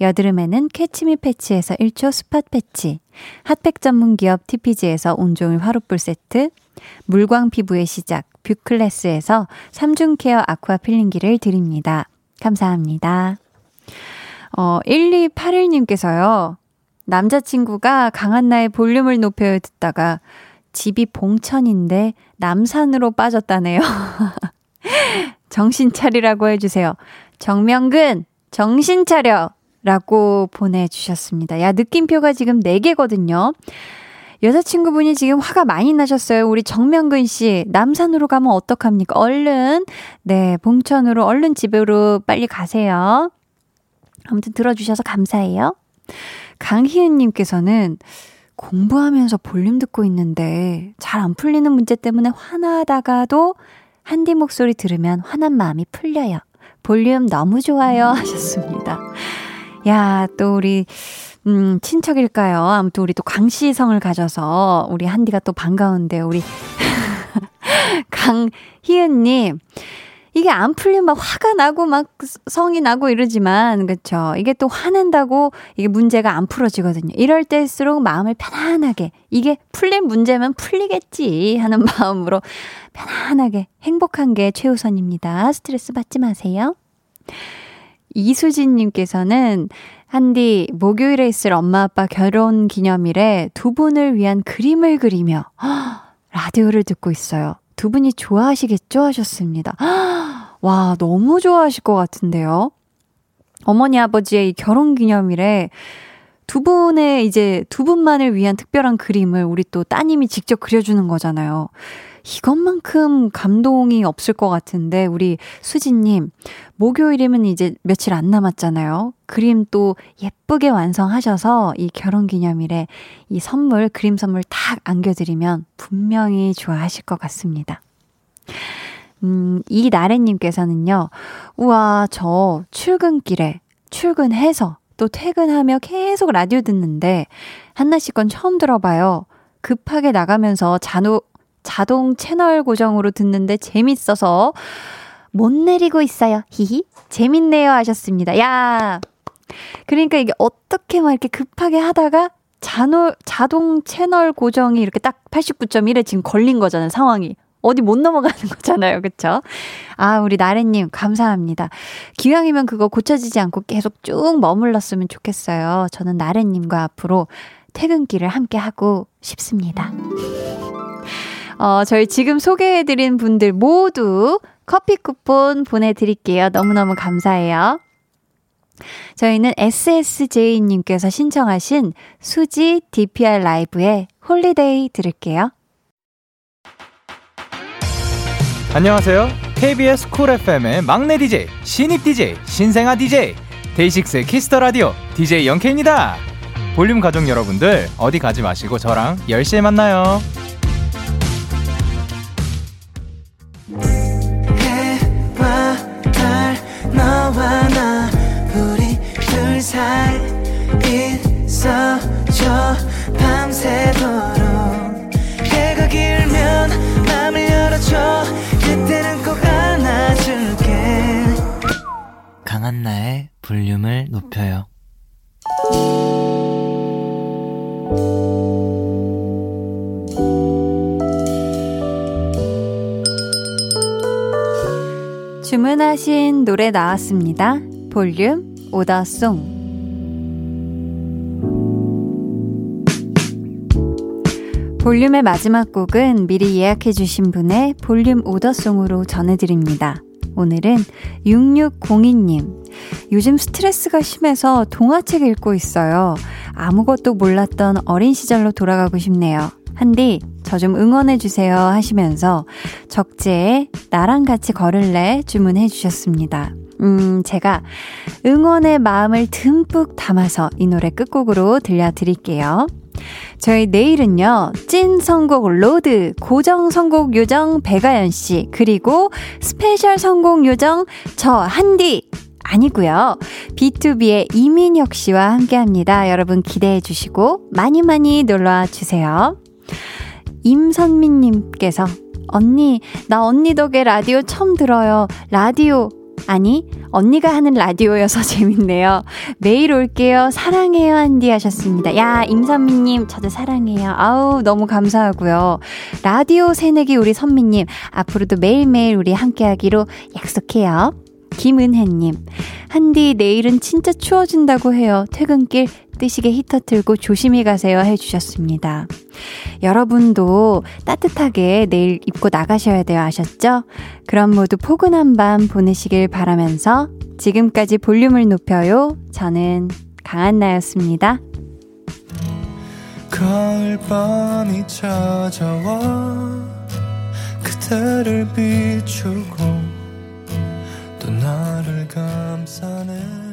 여드름에는 캐치미 패치에서 일 초 스팟 패치, 핫팩 전문 기업 티피지에서 온종일 화룻불 세트, 물광 피부의 시작 뷰클래스에서 삼중 케어 아쿠아 필링기를 드립니다. 감사합니다. 어, 일이팔일님께서요. 남자친구가 강한나의 볼륨을 높여 듣다가 집이 봉천인데 남산으로 빠졌다네요. 정신 차리라고 해주세요. 정명근, 정신 차려! 라고 보내주셨습니다. 야, 느낌표가 지금 네 개거든요. 여자친구분이 지금 화가 많이 나셨어요. 우리 정명근 씨, 남산으로 가면 어떡합니까? 얼른, 네, 봉천으로 얼른 집으로 빨리 가세요. 아무튼 들어주셔서 감사해요. 강희은님께서는 공부하면서 볼륨 듣고 있는데 잘 안 풀리는 문제 때문에 화나다가도 한디 목소리 들으면 화난 마음이 풀려요. 볼륨 너무 좋아요, 하셨습니다. 야, 또 우리 음, 친척일까요? 아무튼 우리 또 광시성을 가져서 우리 한디가 또 반가운데, 우리 강희은님 이게 안 풀리면 막 화가 나고 막 성이 나고 이러지만, 그렇죠. 이게 또 화낸다고 이게 문제가 안 풀어지거든요. 이럴 때일수록 마음을 편안하게, 이게 풀릴 문제면 풀리겠지 하는 마음으로 편안하게 행복한 게 최우선입니다. 스트레스 받지 마세요. 이수진님께서는 한디 목요일에 있을 엄마 아빠 결혼 기념일에 두 분을 위한 그림을 그리며 허, 라디오를 듣고 있어요. 두 분이 좋아하시겠죠? 하셨습니다. 와, 너무 좋아하실 것 같은데요. 어머니, 아버지의 이 결혼기념일에 두 분의 이제 두 분만을 위한 특별한 그림을 우리 또 따님이 직접 그려주는 거잖아요. 이것만큼 감동이 없을 것 같은데, 우리 수진님, 목요일이면 이제 며칠 안 남았잖아요. 그림 또 예쁘게 완성하셔서 이 결혼기념일에 이 선물, 그림 선물 딱 안겨드리면 분명히 좋아하실 것 같습니다. 음, 이나래님께서는요, 우와, 저 출근길에 출근해서 또 퇴근하며 계속 라디오 듣는데 한나씨 건 처음 들어봐요. 급하게 나가면서 잔호 자동 채널 고정으로 듣는데 재밌어서 못 내리고 있어요. 히히. 재밌네요 하셨습니다. 야, 그러니까 이게 어떻게 막 이렇게 급하게 하다가 자노, 자동 채널 고정이 이렇게 딱 팔십구 점 일에 지금 걸린 거잖아요. 상황이. 어디 못 넘어가는 거잖아요. 그쵸? 아, 우리 나래님 감사합니다. 기왕이면 그거 고쳐지지 않고 계속 쭉 머물렀으면 좋겠어요. 저는 나래님과 앞으로 퇴근길을 함께 하고 싶습니다. 어, 저희 지금 소개해드린 분들 모두 커피 쿠폰 보내드릴게요. 너무너무 감사해요. 저희는 에스에스제이님께서 신청하신 수지 디피알 라이브의 홀리데이 들을게요. 안녕하세요. 케이비에스 쿨 에프엠의 막내 디제이, 신입 디제이, 신생아 디제이, 데이식스 키스터 라디오 디제이 영케이입니다. 볼륨 가족 여러분들, 어디 가지 마시고 저랑 열 시에 만나요. 너와 나 우리 둘 사이 있어줘 밤새도록 해가 길면 맘을 열어줘 그때는 꼭 안아줄게 강한나의 볼륨을 높여요. 주문하신 노래 나왔습니다. 볼륨 오더송. 볼륨의 마지막 곡은 미리 예약해주신 분의 볼륨 오더송으로 전해드립니다. 오늘은 육육공이 님. 요즘 스트레스가 심해서 동화책 읽고 있어요. 아무것도 몰랐던 어린 시절로 돌아가고 싶네요. 한디 저 좀 응원해주세요 하시면서 적재에 나랑 같이 걸을래 주문해주셨습니다. 음, 제가 응원의 마음을 듬뿍 담아서 이 노래 끝곡으로 들려드릴게요. 저희 내일은요, 찐 선곡 로드, 고정 선곡 요정 백아연씨, 그리고 스페셜 선곡 요정 저 한디 아니고요, 비투비의 이민혁씨와 함께합니다. 여러분 기대해주시고 많이 많이 놀러와주세요. 임선민님께서 언니, 나 언니 덕에 라디오 처음 들어요. 라디오, 아니 언니가 하는 라디오여서 재밌네요. 매일 올게요. 사랑해요 한디 하셨습니다. 야, 임선민님 저도 사랑해요. 아우, 너무 감사하고요. 라디오 새내기 우리 선민님, 앞으로도 매일매일 우리 함께하기로 약속해요. 김은혜님, 한디 내일은 진짜 추워진다고 해요. 퇴근길 뜨시게 히터 틀고 조심히 가세요 해주셨습니다. 여러분도 따뜻하게 내일 입고 나가셔야 돼요. 아셨죠? 그럼 모두 포근한 밤 보내시길 바라면서 지금까지 볼륨을 높여요. 저는 강한나였습니다. 가을밤이 찾아와 그대를 비추고 또 나를 감싸네.